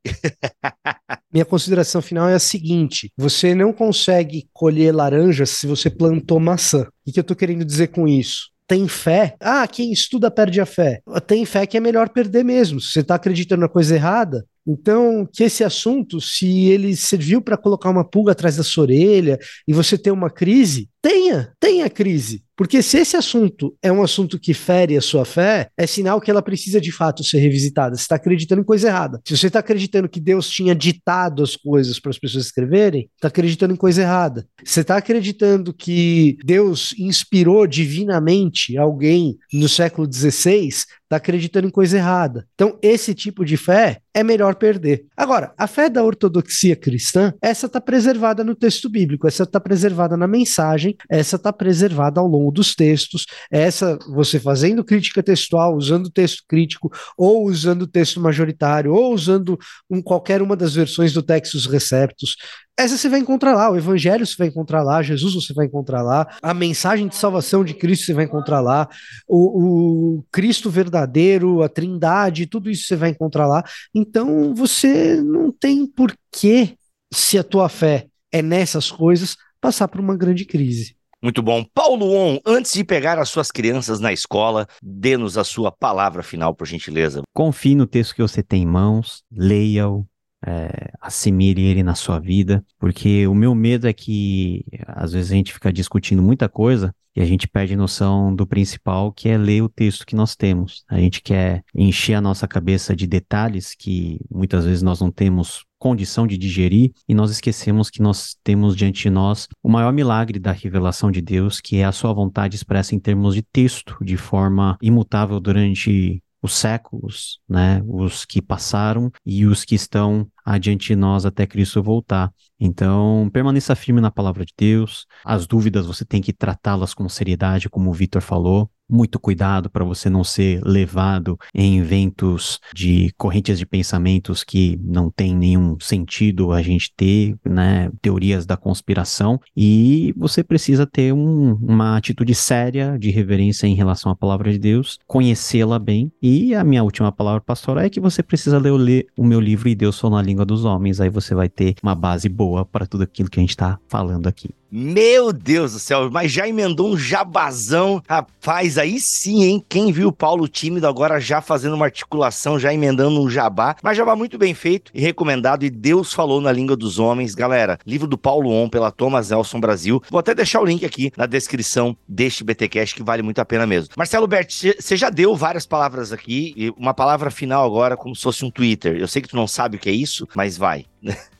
Minha consideração final é a seguinte: você não consegue colher laranjas se você plantou maçã. O que eu estou querendo dizer com isso? Tem fé? Ah, quem estuda perde a fé. Tem fé que é melhor perder mesmo. Se você está acreditando na coisa errada... Então, que esse assunto, se ele serviu para colocar uma pulga atrás da sua orelha e você ter uma crise, tenha, tenha crise. Porque se esse assunto é um assunto que fere a sua fé, é sinal que ela precisa de fato ser revisitada. Você está acreditando em coisa errada. Se você está acreditando que Deus tinha ditado as coisas para as pessoas escreverem, está acreditando em coisa errada. Você está acreditando que Deus inspirou divinamente alguém no século dezesseis, está acreditando em coisa errada. Então, esse tipo de fé é melhor perder. Agora, a fé da ortodoxia cristã, essa está preservada no texto bíblico, essa está preservada na mensagem, também, essa está preservada ao longo dos textos. Essa, você fazendo crítica textual, usando texto crítico, ou usando texto majoritário, ou usando um, qualquer uma das versões do Textus Receptus, essa você vai encontrar lá, o Evangelho você vai encontrar lá, Jesus você vai encontrar lá, a mensagem de salvação de Cristo você vai encontrar lá, o, o Cristo verdadeiro, a Trindade, tudo isso você vai encontrar lá. Então você não tem porquê, se a tua fé é nessas coisas, passar por uma grande crise. Muito bom. Paulo On, antes de pegar as suas crianças na escola, dê-nos a sua palavra final, por gentileza. Confie no texto que você tem em mãos, leia-o, é, assimile ele na sua vida, porque o meu medo é que às vezes a gente fica discutindo muita coisa e a gente perde noção do principal, que é ler o texto que nós temos. A gente quer encher a nossa cabeça de detalhes que muitas vezes nós não temos condição de digerir, e nós esquecemos que nós temos diante de nós o maior milagre da revelação de Deus, que é a sua vontade expressa em termos de texto, de forma imutável durante os séculos, né? Os que passaram e os que estão adiante de nós até Cristo voltar. Então, permaneça firme na palavra de Deus. As dúvidas você tem que tratá-las com seriedade, como o Vitor falou. Muito cuidado para você não ser levado em ventos de correntes de pensamentos que não tem nenhum sentido a gente ter, né? Teorias da conspiração. E você precisa ter um, uma atitude séria de reverência em relação à palavra de Deus, conhecê-la bem. E a minha última palavra, pastor, é que você precisa ler, ler o meu livro E Deus Só na Língua dos Homens. Aí você vai ter uma base boa para tudo aquilo que a gente está falando aqui. Meu Deus do céu, mas já emendou um jabazão, rapaz, aí sim, hein? Quem viu o Paulo tímido agora já fazendo uma articulação, já emendando um jabá, mas jabá muito bem feito e recomendado, e Deus Falou na Língua dos Homens. Galera, livro do Paulo On, pela Thomas Nelson Brasil, vou até deixar o link aqui na descrição deste B T Cast, que vale muito a pena mesmo. Marcelo Berti, você já deu várias palavras aqui, e uma palavra final agora, como se fosse um Twitter. Eu sei que tu não sabe o que é isso, mas vai.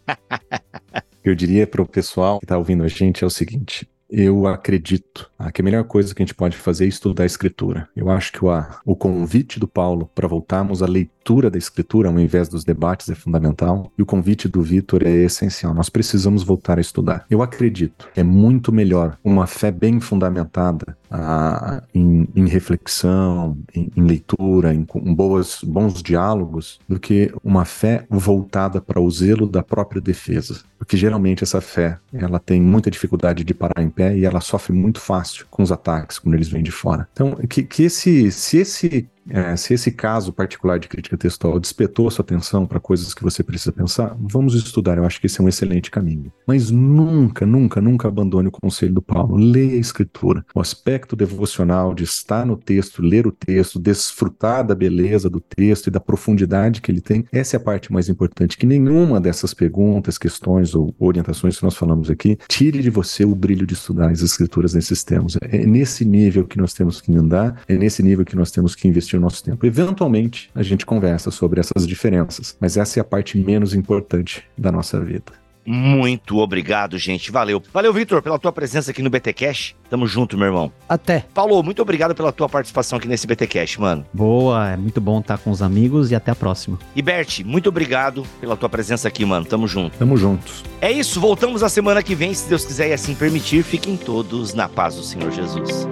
O que eu diria para o pessoal que está ouvindo a gente é o seguinte: eu acredito que a melhor coisa que a gente pode fazer é estudar a Escritura. Eu acho que o, a, o convite do Paulo para voltarmos à leitura da Escritura ao invés dos debates é fundamental, e o convite do Vitor é essencial. Nós precisamos voltar a estudar. Eu acredito que é muito melhor uma fé bem fundamentada a, em, em reflexão, em, em leitura, em, em boas, bons diálogos, do que uma fé voltada para o zelo da própria defesa. Porque geralmente essa fé, ela tem muita dificuldade de parar em pé, e ela sofre muito fácil com os ataques quando eles vêm de fora. Então, que, que esse, se esse É, se esse caso particular de crítica textual despertou a sua atenção para coisas que você precisa pensar, vamos estudar. Eu acho que esse é um excelente caminho. Mas nunca, nunca, nunca abandone o conselho do Paulo. Leia a Escritura. O aspecto devocional de estar no texto, ler o texto, desfrutar da beleza do texto e da profundidade que ele tem, essa é a parte mais importante. Que nenhuma dessas perguntas, questões ou orientações que nós falamos aqui tire de você o brilho de estudar as Escrituras nesses termos. É nesse nível que nós temos que andar, é nesse nível que nós temos que investir o nosso tempo. Eventualmente, a gente conversa sobre essas diferenças, mas essa é a parte menos importante da nossa vida. Muito obrigado, gente. Valeu. Valeu, Vitor, pela tua presença aqui no B T Cast. Tamo junto, meu irmão. Até. Paulo, muito obrigado pela tua participação aqui nesse B T Cast, mano. Boa, é muito bom estar com os amigos e até a próxima. E Berti, muito obrigado pela tua presença aqui, mano. Tamo junto. Tamo juntos. É isso, voltamos na semana que vem, se Deus quiser e assim permitir. Fiquem todos na paz do Senhor Jesus.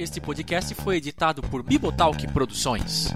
Este podcast foi editado por Bibotalk Produções.